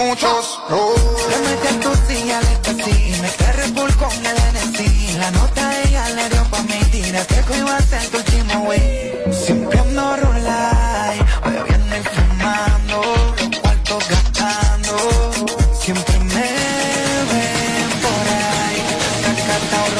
Muchos. Oh. Le metí a tu silla de casino, te repulcó con el NC. La nota ella le dio pa' mí, tira que iba a ser tu último güey. Siempre ando rolay, hoy viene fumando, los cuartos gastando. Siempre me ven por ahí, cacatao.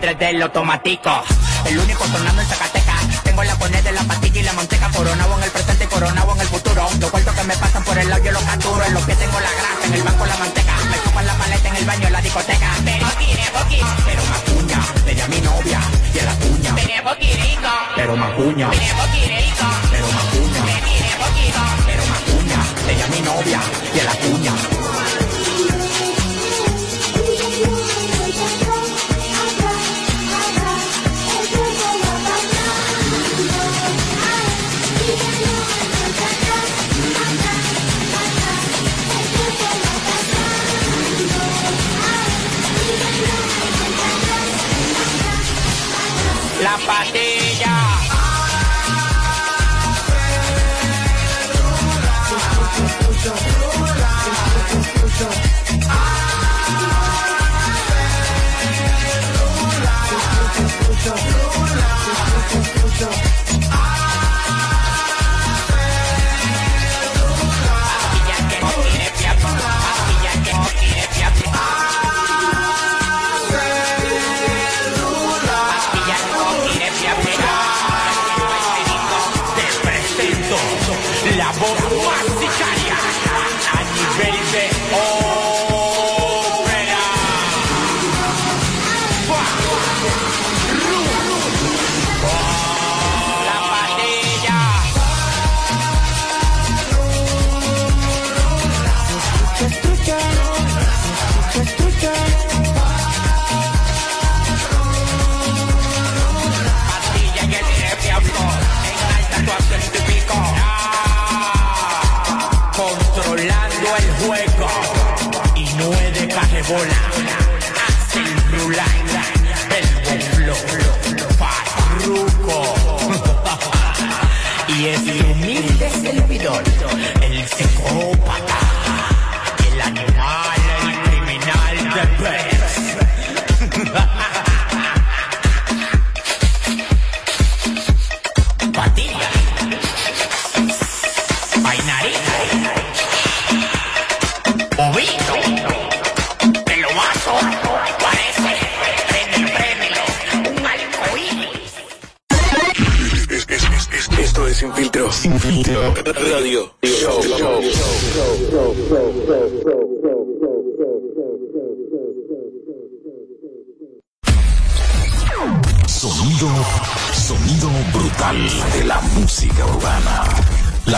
padre de los tomaticos. El único sonando en Zacatecas. Tengo la pone de la pastilla y la manteca. Coronado en el presente y coronado en el futuro. Los cuartos que me pasan por el lado yo los capturo. En los pies tengo la grasa, en el banco la manteca. Me chupan la paleta en el baño en la discoteca. Pero más puña, tenía mi novia y a la puña. Pero más puña, pero más puña. Pero más puña, tenía mi novia y a la puña. La patilla.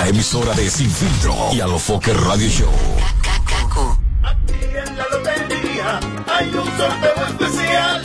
Emisora de Sin Filtro y a lo Foke Radio Show. Aquí en la lotería hay un sorteo especial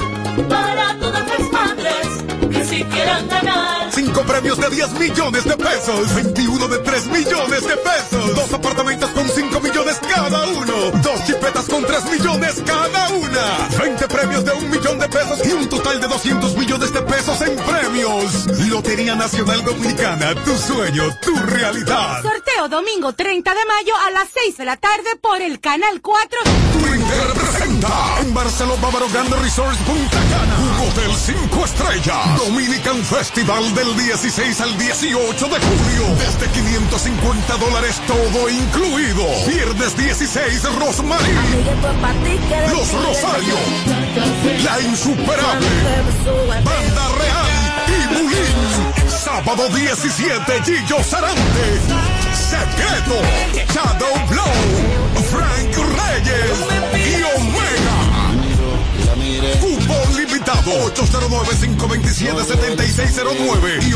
para todas las madres que si quieran ganar. 5 premios de 10 millones de pesos, 21 de 3 millones de pesos, 2 apartamentos con 5 millones cada uno, 2 chipetas con 3 millones cada una, 20 premios de 1 millón de pesos y un total de 200 millones de pesos en premios. Lotería Nacional Dominicana, tu sueño, tu realidad. Sorteo domingo 30 de mayo a las 6 de la tarde por el Canal 4. Twitter presenta en Barceló Bávaro Grand Resort Punta Cana, un hotel 5 estrellas, Dominican Festival del 16 al 18 de julio, desde $550 todo incluido. Viernes 16, Rosmarie, Los Rosario, La Insuperable, Banda Real y Bulín. Sábado 17, Gillo Sarante, Secreto, Shadow Blow, Frank Reyes y Omega. Cupo limitado, 809-527-7609 y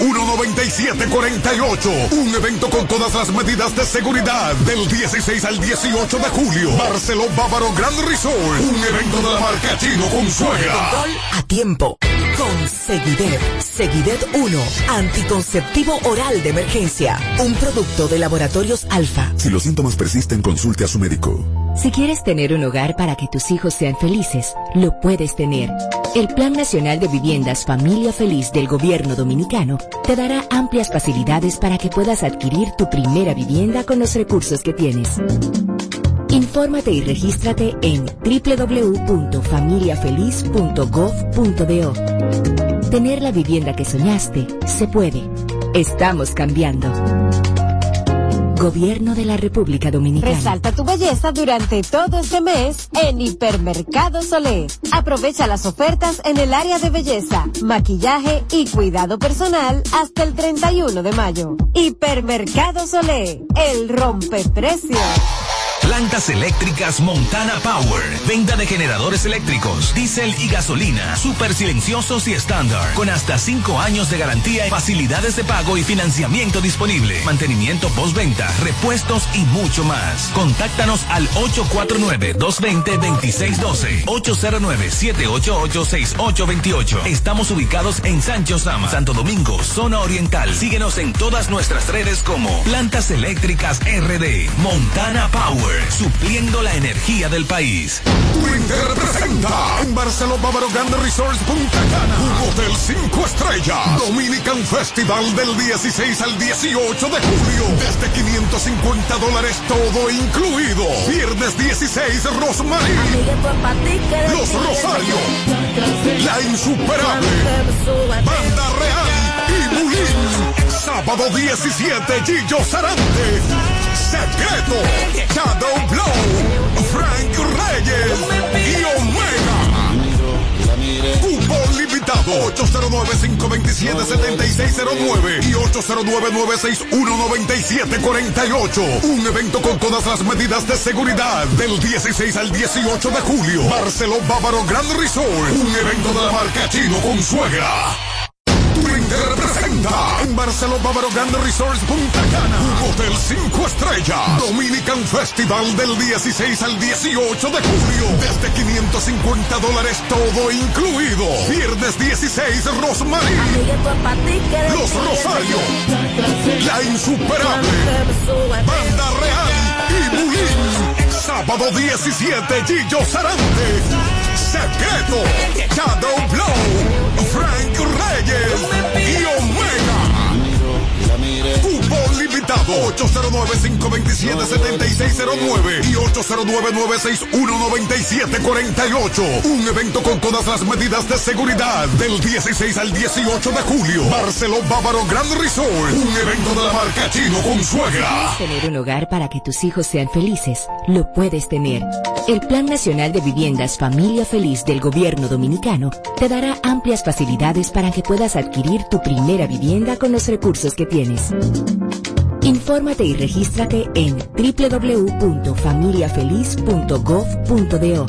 809-961-9748. Un evento con todas las medidas de seguridad del 16 al 18 de julio. Barceló Bávaro Grand Resort, un evento de la marca Chino Consuela. A tiempo. Con Seguidet, Seguidet 1, anticonceptivo oral de emergencia, un producto de Laboratorios Alfa. Si los síntomas persisten, consulte a su médico. Si quieres tener un hogar para que tus hijos sean felices, lo puedes tener. El Plan Nacional de Viviendas Familia Feliz del Gobierno Dominicano te dará amplias facilidades para que puedas adquirir tu primera vivienda con los recursos que tienes. Infórmate y regístrate en www.familiafeliz.gov.do. Tener la vivienda que soñaste se puede. Estamos cambiando. Gobierno de la República Dominicana. Resalta tu belleza durante todo este mes en Hipermercado Sole. Aprovecha las ofertas en el área de belleza, maquillaje y cuidado personal hasta el 31 de mayo. Hipermercado Sole, el rompeprecios. Plantas Eléctricas Montana Power. Venta de generadores eléctricos, diésel y gasolina, súper silenciosos y estándar, con hasta 5 años de garantía, facilidades de pago y financiamiento disponible, mantenimiento postventa, repuestos y mucho más. Contáctanos al 849-220-2612, 809-788-6828. Estamos ubicados en Sancho Sama, Santo Domingo, zona oriental. Síguenos en todas nuestras redes como Plantas Eléctricas RD. Montana Power, supliendo la energía del país. Twitter presenta en Barceló Bávaro Grand Resort Punta Cana un hotel 5 estrellas Dominican Festival del 16 al 18 de julio. Desde $550 todo incluido. Viernes 16 Rosmarie, Los Rosarios, La Insuperable, Banda Real y Bulín. Sábado 17 Gillo Sarante, Secreto, Shadow Blow, Frank Reyes y Omega. Cupo limitado 809-527-7609 y 809-961-9748. Un evento con todas las medidas de seguridad del 16 al 18 de julio. Barceló Bávaro Grand Resort, un evento de la marca Chino con Suegra. En Barceló Bávaro Grand Resort Punta Cana, un hotel 5 estrellas Dominican Festival del 16 al 18 de julio. Desde $550 todo incluido. Viernes 16 Rosmarie, Los Rosarios, La Insuperable, Banda Real y Bulín. Sábado 17 Gillo Sarante, Secreto, Shadow Blow, Frank Reyes y Omega. Cupo limitado 809-527-7609 y 809-961-9748. Un evento con todas las medidas de seguridad del 16 al 18 de julio. Barceló Bávaro Grand Resort, un evento de la marca Chino con Suegra. ¿Quieres tener un hogar para que tus hijos sean felices? Lo puedes tener. El Plan Nacional de Viviendas Familia Feliz del Gobierno Dominicano te dará amplias facilidades para que puedas adquirir tu primera vivienda con los recursos que tienes. Infórmate y regístrate en www.familiafeliz.gov.do.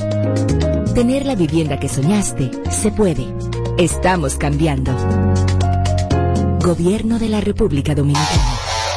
Tener la vivienda que soñaste se puede. Estamos cambiando. Gobierno de la República Dominicana.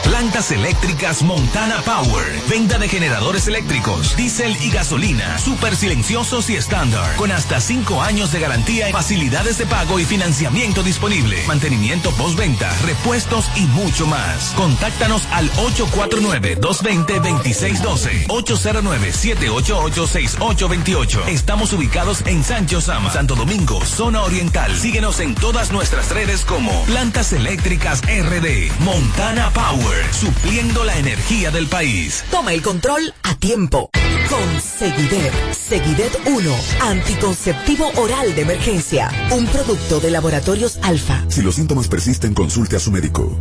Plantas Eléctricas Montana Power. Venta de generadores eléctricos, diésel y gasolina, súper silenciosos y estándar, con hasta 5 años de garantía, facilidades de pago y financiamiento disponible, mantenimiento postventa, repuestos y mucho más. Contáctanos al 849-220-2612, 809-788-6828. Estamos ubicados en Sancho Sama, Santo Domingo, zona oriental. Síguenos en todas nuestras redes como Plantas Eléctricas RD. Montana Power, supliendo la energía del país. Toma el control a tiempo con Seguidet. Seguidet 1, anticonceptivo oral de emergencia, un producto de Laboratorios Alfa. Si los síntomas persisten, consulte a su médico.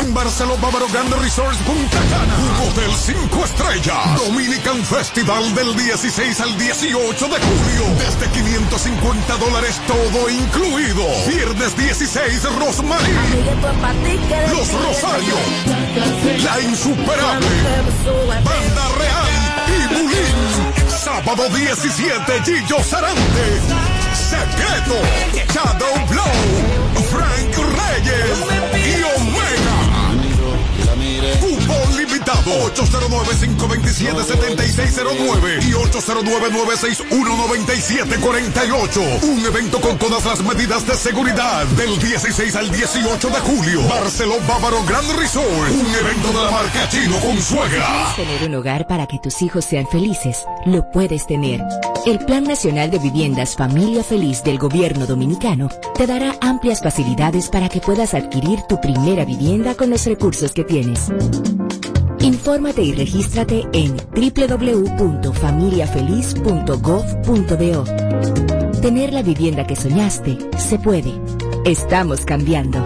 En Barceló Bávaro Grand Resort Punta Cana, un hotel 5 estrellas Dominican Festival del 16 al 18 de julio. Desde $550 todo incluido. Viernes 16 Rosmarie, Los Rosarios, La Insuperable, Banda Real y Bulín. Sábado 17 Gillo Sarante, Secreto, Shadow Blow, Frank Reyes y Omega. Cupo limitado 809-527-7609 y 809-961-9748. Un evento con todas las medidas de seguridad del 16 al 18 de julio. Barceló Bávaro Grand Resort, un evento de la marca Chino con Suegra. ¿Quieres tener un hogar para que tus hijos sean felices? Lo puedes tener. El Plan Nacional de Viviendas Familia Feliz del Gobierno Dominicano te dará amplias facilidades para que puedas adquirir tu primera vivienda con los recursos que tienes. Infórmate y regístrate en www.familiafeliz.gov.do. Tener la vivienda que soñaste se puede. Estamos cambiando.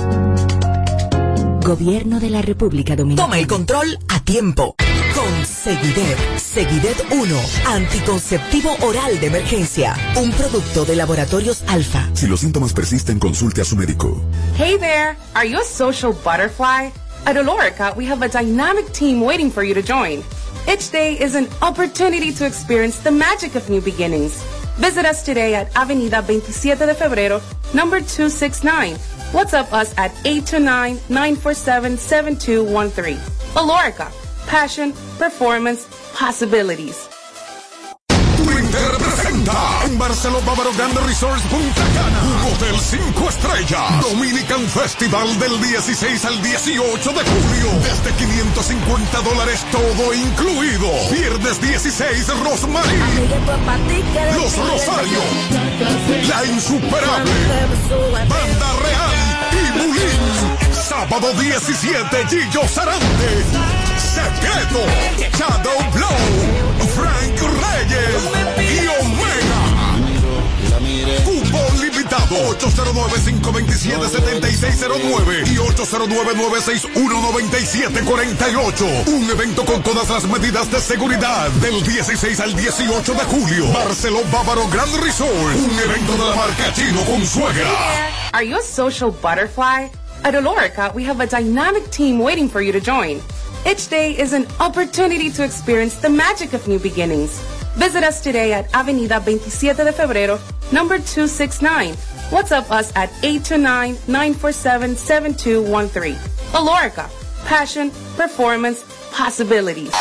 Gobierno de la República Dominicana. Toma el control a tiempo. Con Seguidet, Seguidet 1, anticonceptivo oral de emergencia, un producto de Laboratorios Alfa. Si los síntomas persisten, consulte a su médico. Hey there, are you a social butterfly? At Alorica, we have a dynamic team waiting for you to join. Each day is an opportunity to experience the magic of new beginnings. Visit us today at Avenida 27 de Febrero, number 269. WhatsApp us at 829-947-7213. Alorica. Passion, performance, possibilities. Twitter presenta en Barceló Bávaro Grand Resort Punta Cana un hotel 5 estrellas Dominican Festival del 16 al 18 de julio. Desde $550 todo incluido. Viernes 16, Rosmarie, Los Rosario, La Insuperable, Banda Real y Bulín. Sábado 17, Gillo Sarante, Secreto, Shadow Blow, Frank Reyes y Omega. Cupo limitado 809-527-7609 y 809-961-9748. Un evento con todas las medidas de seguridad del 16 al 18 de julio. Barceló Bávaro Grand Resort, un evento de la marca Chino con Suegra. Are you a social butterfly? At Alorica, we have a dynamic team waiting for you to join. Each day is an opportunity to experience the magic of new beginnings. Visit us today at Avenida 27 de Febrero, number 269. WhatsApp us at 829-947-7213. Alorica, passion, performance, possibilities.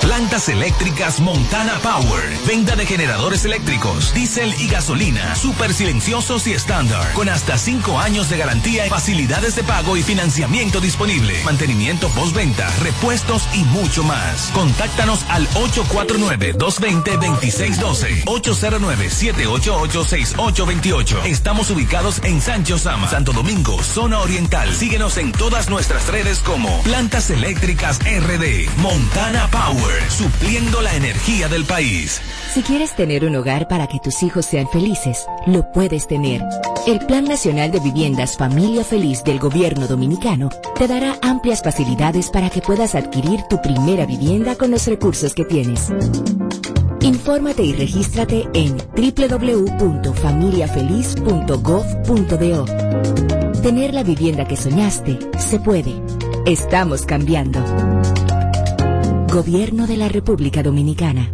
Plantas Eléctricas Montana Power. Venta de generadores eléctricos, diésel y gasolina, súper silenciosos y estándar, con hasta 5 años de garantía, facilidades de pago y financiamiento disponible, mantenimiento postventa, repuestos y mucho más. Contáctanos al 849-220-2612, 809-788-6828. Estamos ubicados en Sancho Sama, Santo Domingo, zona oriental. Síguenos en todas nuestras redes como Plantas Eléctricas RD, Montana Power, supliendo la energía del país. Si quieres tener un hogar para que tus hijos sean felices, lo puedes tener. El Plan Nacional de Viviendas Familia Feliz del Gobierno Dominicano te dará amplias facilidades para que puedas adquirir tu primera vivienda con los recursos que tienes. Infórmate y regístrate en www.familiafeliz.gov.do. Tener la vivienda que soñaste se puede. Estamos cambiando. Gobierno de la República Dominicana.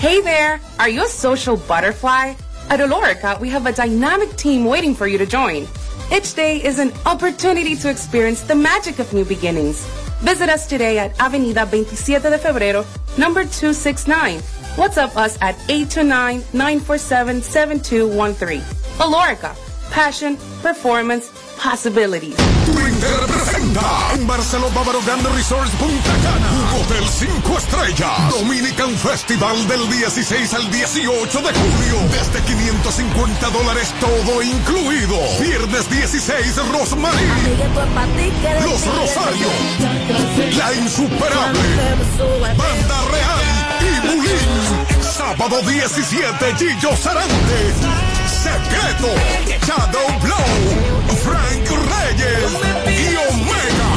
Hey there, are you a social butterfly? At Alorica, we have a dynamic team waiting for you to join. Each day is an opportunity to experience the magic of new beginnings. Visit us today at Avenida 27 de Febrero, number 269. WhatsApp us at 829-947-7213. Alorica, passion, performance, possibilities. Twitter presenta en Barceló Bávaro Grand Resort Punta Cana un hotel 5 estrellas Dominican Festival del 16 al 18 de julio. Desde $550 todo incluido. Viernes 16, Rosmarie, Los Rosario, La Insuperable, Banda Real y Bulín. Sábado 17, Gillo Sarante, Secreto, Shadow Blow, Frank Reyes y Omega.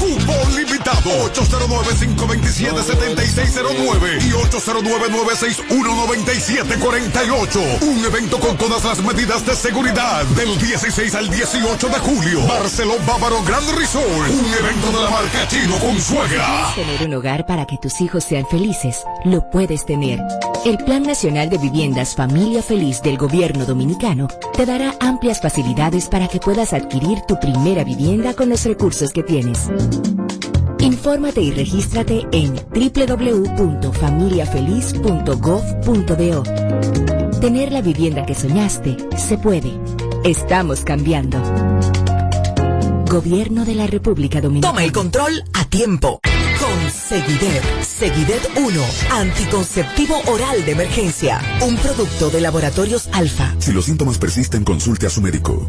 Cupo limitado 809-527-7609 y 809-961-9748. Un evento con todas las medidas de seguridad del 16 al 18 de julio. Barceló Bávaro Grand Resort, un evento de la marca Chino con Suegra. Si quieres tener un hogar para que tus hijos sean felices, lo puedes tener. El Plan Nacional de Viviendas Familia Feliz del Gobierno Dominicano te dará amplias facilidades para que puedas adquirir tu primera vivienda con los recursos que tienes. Infórmate y regístrate en www.familiafeliz.gov.do. Tener la vivienda que soñaste se puede. Estamos cambiando. Gobierno de la República Dominicana. Toma el control a tiempo. Con Seguidet, Seguidet 1, anticonceptivo oral de emergencia, un producto de Laboratorios Alfa. Si los síntomas persisten, consulte a su médico.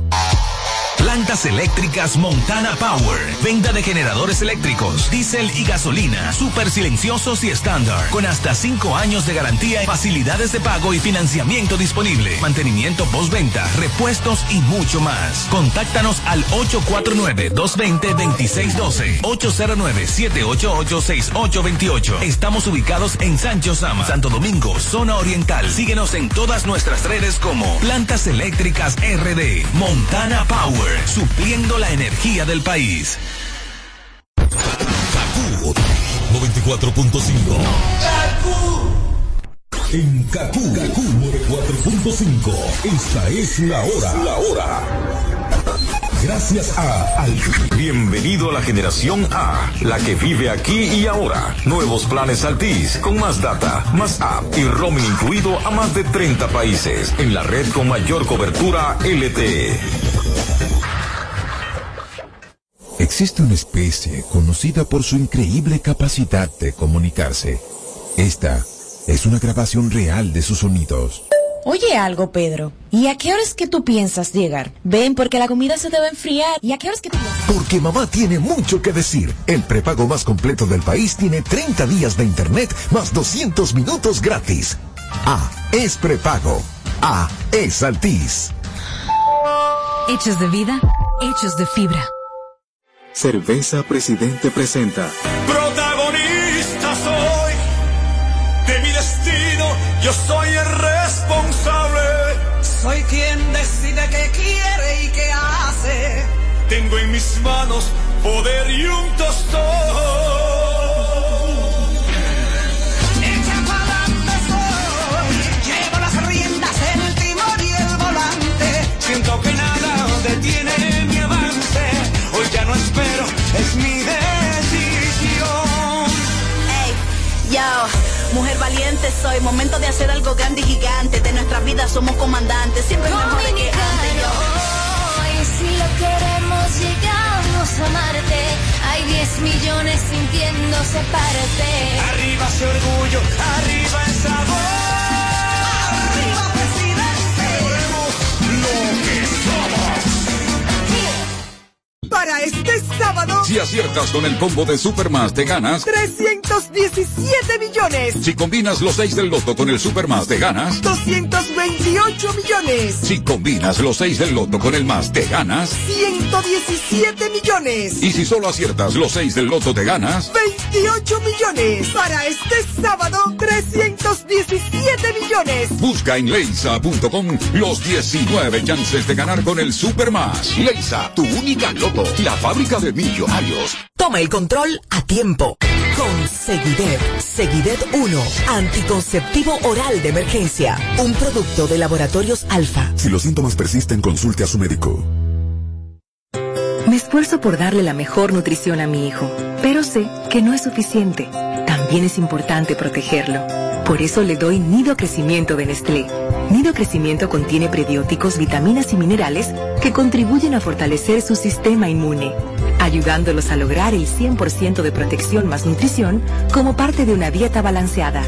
Plantas Eléctricas Montana Power. Venta de generadores eléctricos, diésel y gasolina, súper silenciosos y estándar, con hasta 5 años de garantía, facilidades de pago y financiamiento disponible, mantenimiento postventa, repuestos y mucho más. Contáctanos al 849-220-2612, 809-788-6828. Estamos ubicados en Sancho Sama, Santo Domingo, zona oriental. Síguenos en todas nuestras redes como Plantas Eléctricas RD. Montana Power, supliendo la energía del país. CACU 94.5. En CACU 94.5. Esta es la hora. Gracias a Altis. Bienvenido a la generación A, la que vive aquí y ahora. Nuevos planes Altis, con más data, más app y roaming incluido a más de 30 países, en la red con mayor cobertura LTE. Existe una especie conocida por su increíble capacidad de comunicarse. Esta es una grabación real de sus sonidos. Oye algo, Pedro, ¿y a qué hora es que tú piensas llegar? Ven, porque la comida se debe enfriar. ¿Y a qué hora es que tú piensas? Porque mamá tiene mucho que decir. El prepago más completo del país tiene 30 días de internet más 200 minutos gratis. A es prepago. A es Altis. Hechos de vida, hechos de fibra. Cerveza Presidente presenta. Protagonista soy de mi destino, yo soy el responsable. Soy quien decide qué quiere y qué hace. Tengo en mis manos poder y un tostón. Echa pa'lante soy, llevo las riendas, el timón y el volante. Siento que nada detiene mi avance. Hoy ya no espero, es mi decisión. Ey, yo. Mujer valiente soy, momento de hacer algo grande y gigante. De nuestras vidas somos comandantes, siempre mejor que antes. Hoy, si lo queremos, llegamos a Marte. Hay 10 millones sintiéndose parte. Arriba ese orgullo, arriba el sabor. Arriba, presidente. Sabemos lo que somos. Para este sábado, si aciertas con el combo de Supermas, te ganas 317 millones. Si combinas los 6 del loto con el Supermas, te ganas 228 millones. Si combinas los 6 del loto con el más, te ganas 117 millones. Y si solo aciertas los 6 del loto, te ganas 28 millones. Para este sábado, 317 millones. Busca en leisa.com los 19 chances de ganar con el Supermas. Leisa, tu única loto, la fábrica de millonarios. Toma el control a tiempo con Seguidet 1, anticonceptivo oral de emergencia, un producto de Laboratorios Alfa. Si los síntomas persisten, consulte a su médico. Me esfuerzo por darle la mejor nutrición a mi hijo, pero sé que no es suficiente. También es importante protegerlo. Por eso le doy Nido Crecimiento de Nestlé. Nido Crecimiento contiene prebióticos, vitaminas y minerales que contribuyen a fortalecer su sistema inmune, ayudándolos a lograr el 100% de protección más nutrición como parte de una dieta balanceada.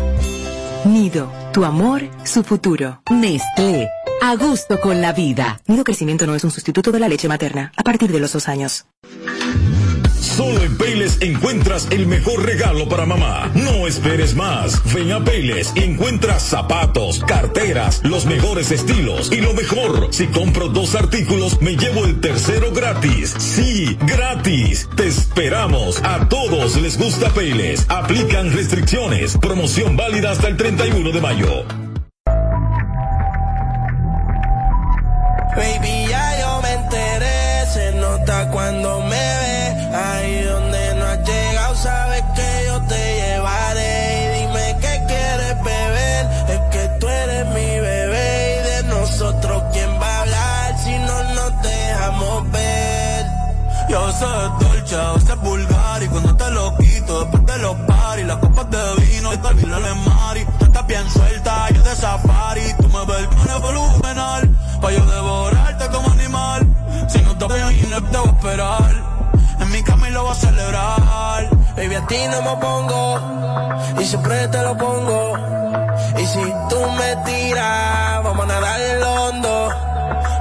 Nido, tu amor, su futuro. Nestlé, a gusto con la vida. Nido Crecimiento no es un sustituto de la leche materna a partir de los 2 años. Solo en Payless encuentras el mejor regalo para mamá. No esperes más. Ven a Payless y encuentras zapatos, carteras, los mejores estilos. Y lo mejor, si compro 2 artículos, me llevo el tercero gratis. Sí, gratis. Te esperamos. A todos les gusta Payless. Aplican restricciones. Promoción válida hasta el 31 de mayo. Baby, ya yo me enteré. Se nota cuando me ve. Ahí donde no has llegado, sabes que yo te llevaré. Y dime qué quieres beber, es que tú eres mi bebé. Y de nosotros quién va a hablar si no nos dejamos ver. Yo sé dolce, yo sé vulgar, y cuando te lo quito, después te lo pari. Las copas de vino y también el mari. Tú estás bien suelta, yo de safari. Tú me ves con el volumenal, pa' yo devorarte como animal. Si no te voy a ir, te voy a esperar. En mi cama y lo voy a celebrar. Baby, a ti no me pongo, y siempre te lo pongo. Y si tú me tiras, vamos a nadar el hondo.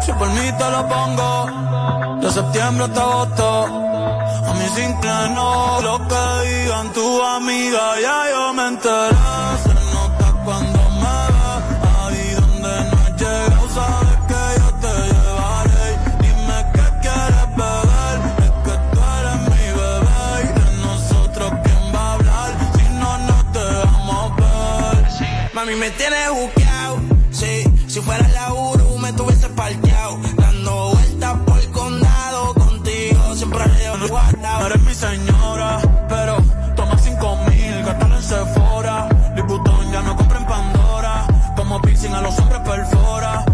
Super mí te lo pongo, de septiembre hasta agosto. A mí sin que no lo que digan tu amiga, ya yo me enteré. Se nota cuando me ve, ahí donde no he llegado, sabes que yo te llevaré. Dime qué quieres beber, es que tú eres mi bebé. Y de nosotros quién va a hablar, si no nos dejamos ver. Mami, me tienes buqueado, sí, si fuera la Uru me tuviese parqueado, dando vueltas por el condado, contigo siempre le guardado. Eres mi señora, pero toma 5,000, gastalo en Sephora. Louis Vuitton ya no compra en Pandora, como piercing a los hombres perfora.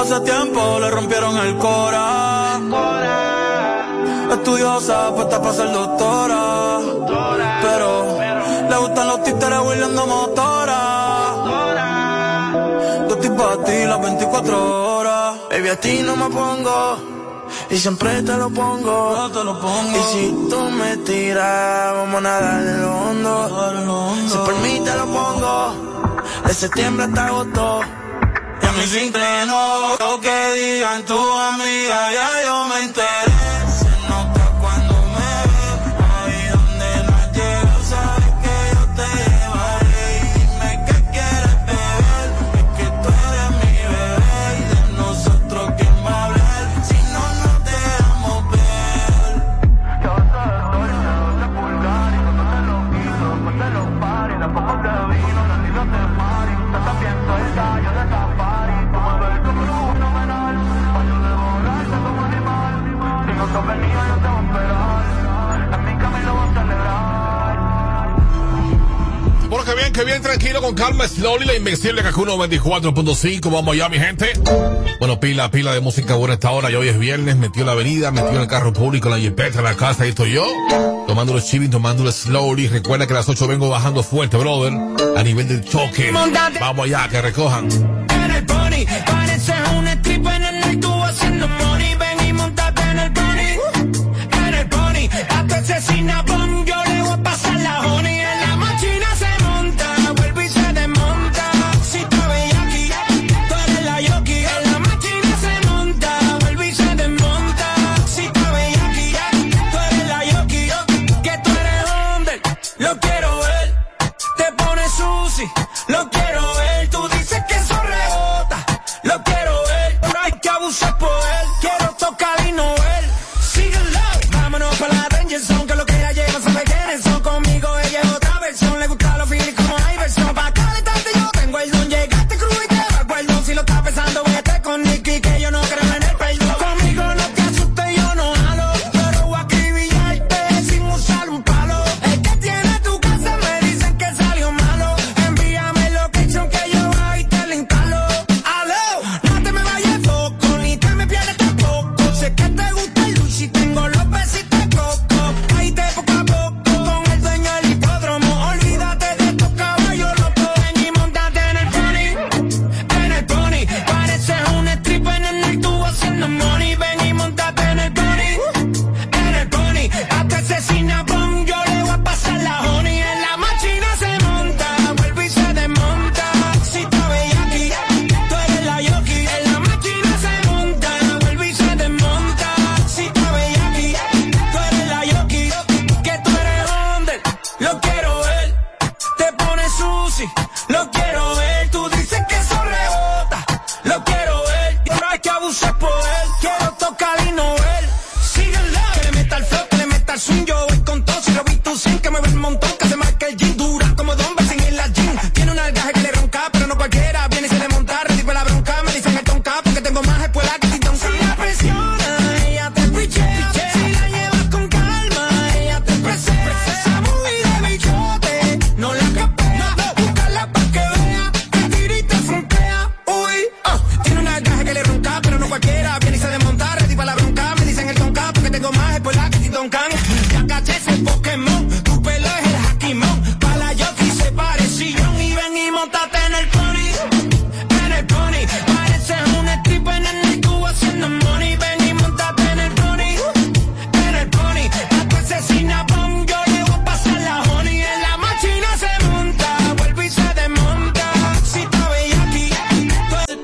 Hace tiempo le rompieron el cora. Estudiosa, puesta para ser doctora, pero le gustan los títeres huirleando motora. Pa' ti las 24 horas. Baby, a ti no me pongo, y siempre te lo pongo, no te lo pongo. Y si tú me tiras, vamos a nadar en lo hondo. Si por mí te lo pongo, de septiembre hasta agosto. Y a mí sin freno, lo que digan tu amiga, ya yo me enteré. Que bien, tranquilo, con calma, slowly, la invencible CACU 94.5. Vamos ya, mi gente. Bueno, pila de música buena esta hora. Ya hoy es viernes, metió en la avenida, metió en el carro público, en la jipeta, en la casa. Ahí estoy yo, tomándolo chilling, tomándolo slowly. Recuerda que a las 8 vengo bajando fuerte, brother, a nivel del choque. Vamos allá, que recojan. En el pony, pareces un stripper en el tubo haciendo money. Ven y montate en el pony. En el pony, a tu asesina pon, yo le voy a pasar la honey. Lo quiero ver, tú dices que eso rebota. Lo quiero ver, no hay que abusar por él. Quiero tocar y no ver. Síguelo, vámonos para la danger zone, que lo que ella lleva sabe quiénes son. Conmigo ella es otra versión, le gusta los feelings como Iverson. Pa' calentarte yo tengo el don, llegaste cruz y te va el guardón. Si lo estás pensando, vete con Nicky, que yo no creo en el perdón. Conmigo no te asustes, yo no halo. Yo voy a acribillarte sin usar un palo. El que tiene tu casa me dicen que salió mal. Quiero tocar y no ver. Síguela, le meta el flow, le meta el swing, yo voy.